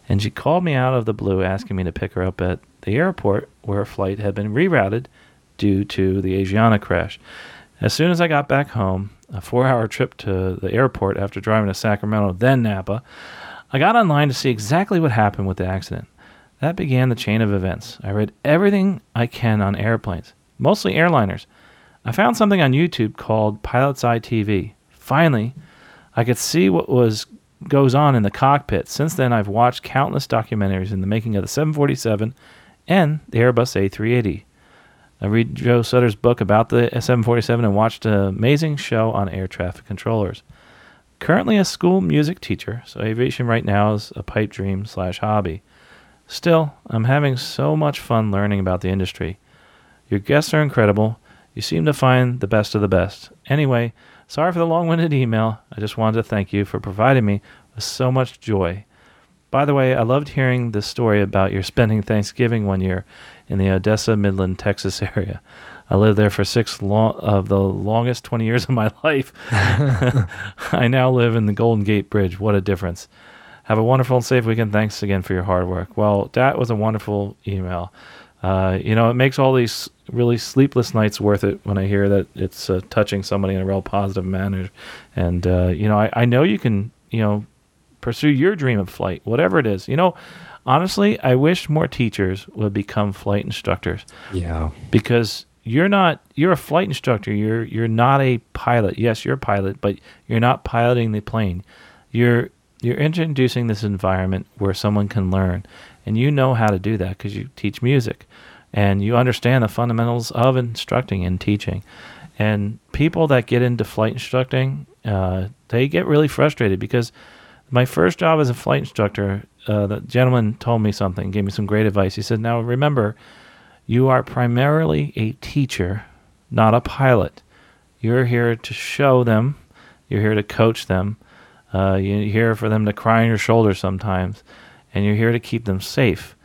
and she called me out of the blue asking me to pick her up at the airport where her flight had been rerouted due to the Asiana crash. As soon as I got back home, a 4-hour trip to the airport after driving to Sacramento, then Napa, I got online to see exactly what happened with the accident. That began the chain of events. I read everything I can on airplanes, mostly airliners. I found something on YouTube called Pilot's Eye TV. Finally, I could see what goes on in the cockpit. Since then, I've watched countless documentaries in the making of the 747 and the Airbus A380. I read Joe Sutter's book about the 747 and watched an amazing show on air traffic controllers. Currently a school music teacher, so aviation right now is a pipe dream / hobby. Still, I'm having so much fun learning about the industry. Your guests are incredible. You seem to find the best of the best. Anyway, sorry for the long-winded email. I just wanted to thank you for providing me with so much joy. By the way, I loved hearing the story about your spending Thanksgiving one year in the Odessa, Midland, Texas area. I lived there for the longest 20 years of my life. I now live in the Golden Gate Bridge. What a difference. Have a wonderful and safe weekend. Thanks again for your hard work. Well, that was a wonderful email. It makes all these really sleepless nights worth it when I hear that it's touching somebody in a real positive manner. And, I know you can, pursue your dream of flight, whatever it is. Honestly, I wish more teachers would become flight instructors. Yeah. Because you're a flight instructor. You're not a pilot. Yes, you're a pilot, but you're not piloting the plane. You're introducing this environment where someone can learn, and you know how to do that because you teach music and you understand the fundamentals of instructing and teaching. And people that get into flight instructing, they get really frustrated because my first job as a flight instructor, the gentleman told me something, gave me some great advice. He said, now remember, you are primarily a teacher, not a pilot. You're here to show them. You're here to coach them. You're here for them to cry on your shoulder sometimes, and you're here to keep them safe.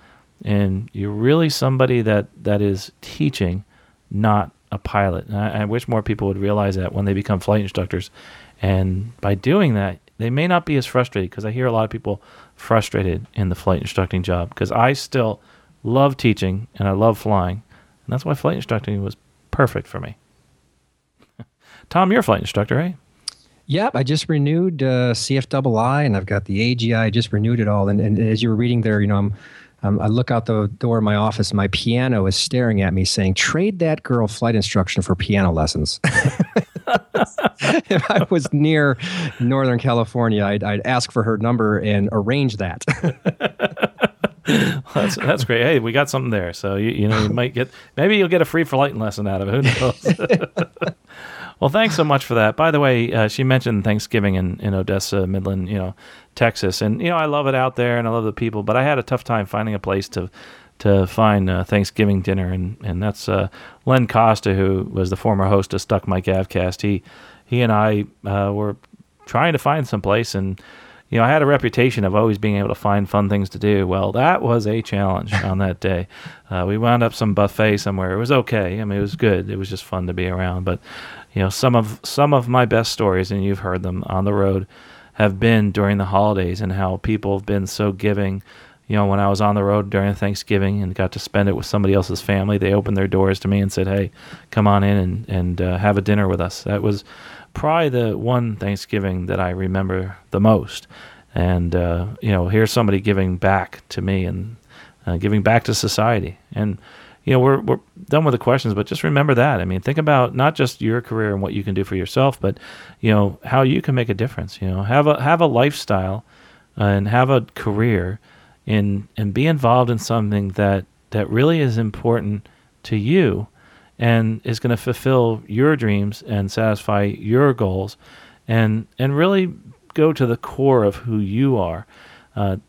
And you're really somebody that is teaching, not a pilot. And I wish more people would realize that when they become flight instructors. And by doing that, they may not be as frustrated, because I hear a lot of people frustrated in the flight instructing job, because I still love teaching and I love flying. And that's why flight instructing was perfect for me. Tom, you're a flight instructor, right? Yep, I just renewed CFII, and I've got the AGI. I just renewed it all. And as you were reading there, I look out the door of my office. My piano is staring at me, saying, "Trade that girl flight instruction for piano lessons." If I was near Northern California, I'd ask for her number and arrange that. Well, that's great. Hey, we got something there. So you might get, maybe you'll get a free flight lesson out of it. Who knows? Well, thanks so much for that. By the way, she mentioned Thanksgiving in Odessa, Midland, Texas. And, I love it out there and I love the people, but I had a tough time finding a place to find Thanksgiving dinner. And that's Len Costa, who was the former host of Stuck Mic Avcast. He and I were trying to find some place, and, I had a reputation of always being able to find fun things to do. Well, that was a challenge on that day. We wound up some buffet somewhere. It was okay. I mean, it was good. It was just fun to be around. But, some of my best stories, and you've heard them on the road, have been during the holidays and how people have been so giving. When I was on the road during Thanksgiving and got to spend it with somebody else's family, they opened their doors to me and said, "Hey, come on in and have a dinner with us." That was probably the one Thanksgiving that I remember the most. And, here's somebody giving back to me and giving back to society. And, we're done with the questions, but just remember that. I mean, think about not just your career and what you can do for yourself, but, how you can make a difference. Have a lifestyle and have a career and be involved in something that really is important to you and is going to fulfill your dreams and satisfy your goals and really go to the core of who you are.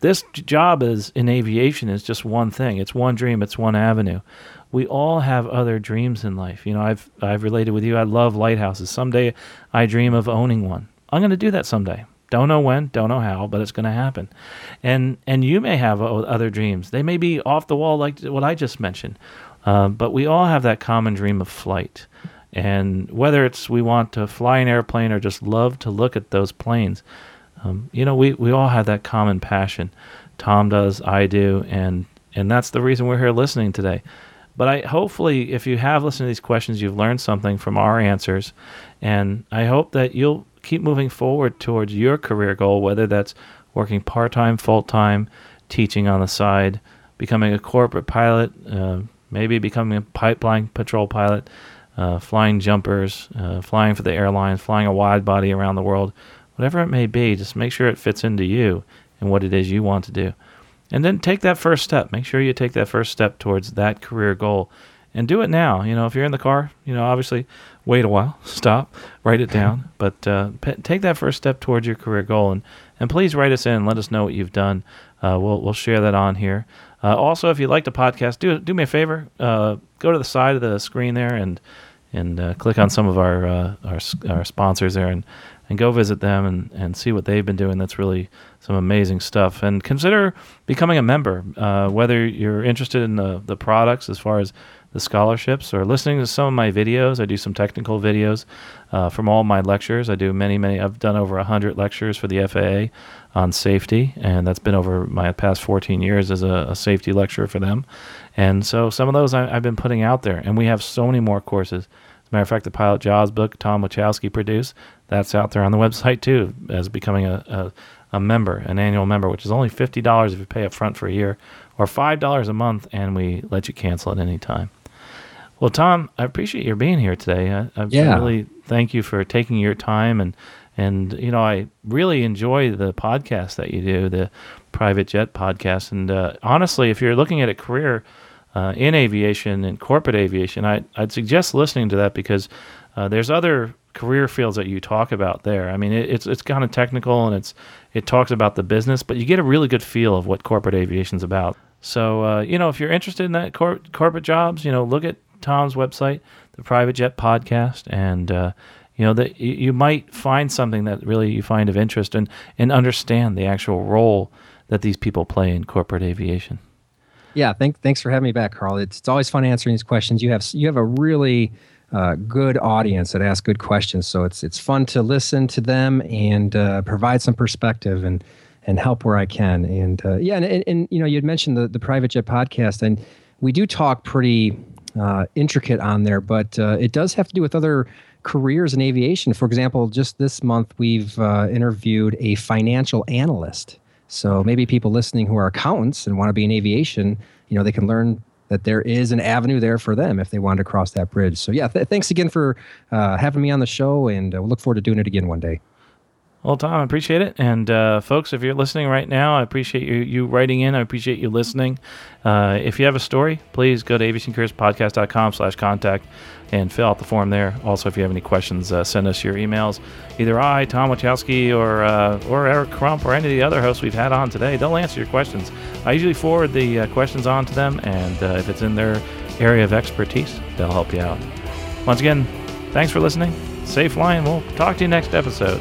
This job is in aviation is just one thing. It's one dream. It's one avenue. We all have other dreams in life. I've related with you. I love lighthouses. Someday I dream of owning one. I'm going to do that someday. Don't know when, don't know how, but it's going to happen. And you may have other dreams. They may be off the wall like what I just mentioned. But we all have that common dream of flight. And whether it's we want to fly an airplane or just love to look at those planes, we all have that common passion. Tom does, I do, and that's the reason we're here listening today. But hopefully, if you have listened to these questions, you've learned something from our answers. And I hope that you'll keep moving forward towards your career goal, whether that's working part-time, full-time, teaching on the side, becoming a corporate pilot, maybe becoming a pipeline patrol pilot, flying jumpers, flying for the airlines, flying a wide body around the world, whatever it may be, just make sure it fits into you and what it is you want to do. And then take that first step. Make sure you take that first step towards that career goal. And do it now. You know, if you're in the car, you know, obviously wait a while, stop, write it down. But take that first step towards your career goal. And please write us in and let us know what you've done. We'll share that on here. Also, if you like the podcast, do me a favor. Go to the side of the screen there and click on some of our sponsors there and go visit them and see what they've been doing. That's really some amazing stuff. And consider becoming a member, whether you're interested in the products as far as the scholarships or listening to some of my videos. I do some technical videos from all my lectures. I do many. I've done over 100 lectures for the FAA on safety, and that's been over my past 14 years as a safety lecturer for them. And so some of those I've been putting out there, and we have so many more courses. As a matter of fact, the Pilot Jobs book Tom Wachowski produced, that's out there on the website too, as becoming a member, an annual member, which is only $50 if you pay up front for a year, or $5 a month, and we let you cancel at any time. Well, Tom, I appreciate your being here today. I really thank you for taking your time, and you know, I really enjoy the podcast that you do, the Private Jet Podcast. And honestly, if you're looking at a career in aviation and corporate aviation, I'd suggest listening to that, because there's other career fields that you talk about there. I mean, it's kind of technical, and it talks about the business, but you get a really good feel of what corporate aviation's about. So you know, if you're interested in that corporate jobs, you know, look at Tom's website, the Private Jet Podcast, and you know, that you might find something that really you find of interest and understand the actual role that these people play in corporate aviation. Yeah, thanks for having me back, Carl. It's always fun answering these questions. You have a really good audience that asks good questions, so it's fun to listen to them and provide some perspective and help where I can. And and you know, you'd mentioned the Private Jet Podcast, and we do talk pretty intricate on there, but it does have to do with other careers in aviation. For example, just this month we've interviewed a financial analyst. So maybe people listening who are accountants and want to be in aviation, you know, they can learn that there is an avenue there for them if they wanted to cross that bridge. So yeah, thanks again for having me on the show, and we'll look forward to doing it again one day. Well, Tom, I appreciate it. And folks, if you're listening right now, I appreciate you writing in. I appreciate you listening. If you have a story, please go to aviationcareerspodcast.com/contact and fill out the form there. Also, if you have any questions, send us your emails. Either I, Tom Wachowski, or Eric Crump, or any of the other hosts we've had on today, they'll answer your questions. I usually forward the questions on to them, and if it's in their area of expertise, they'll help you out. Once again, thanks for listening. Safe flying. We'll talk to you next episode.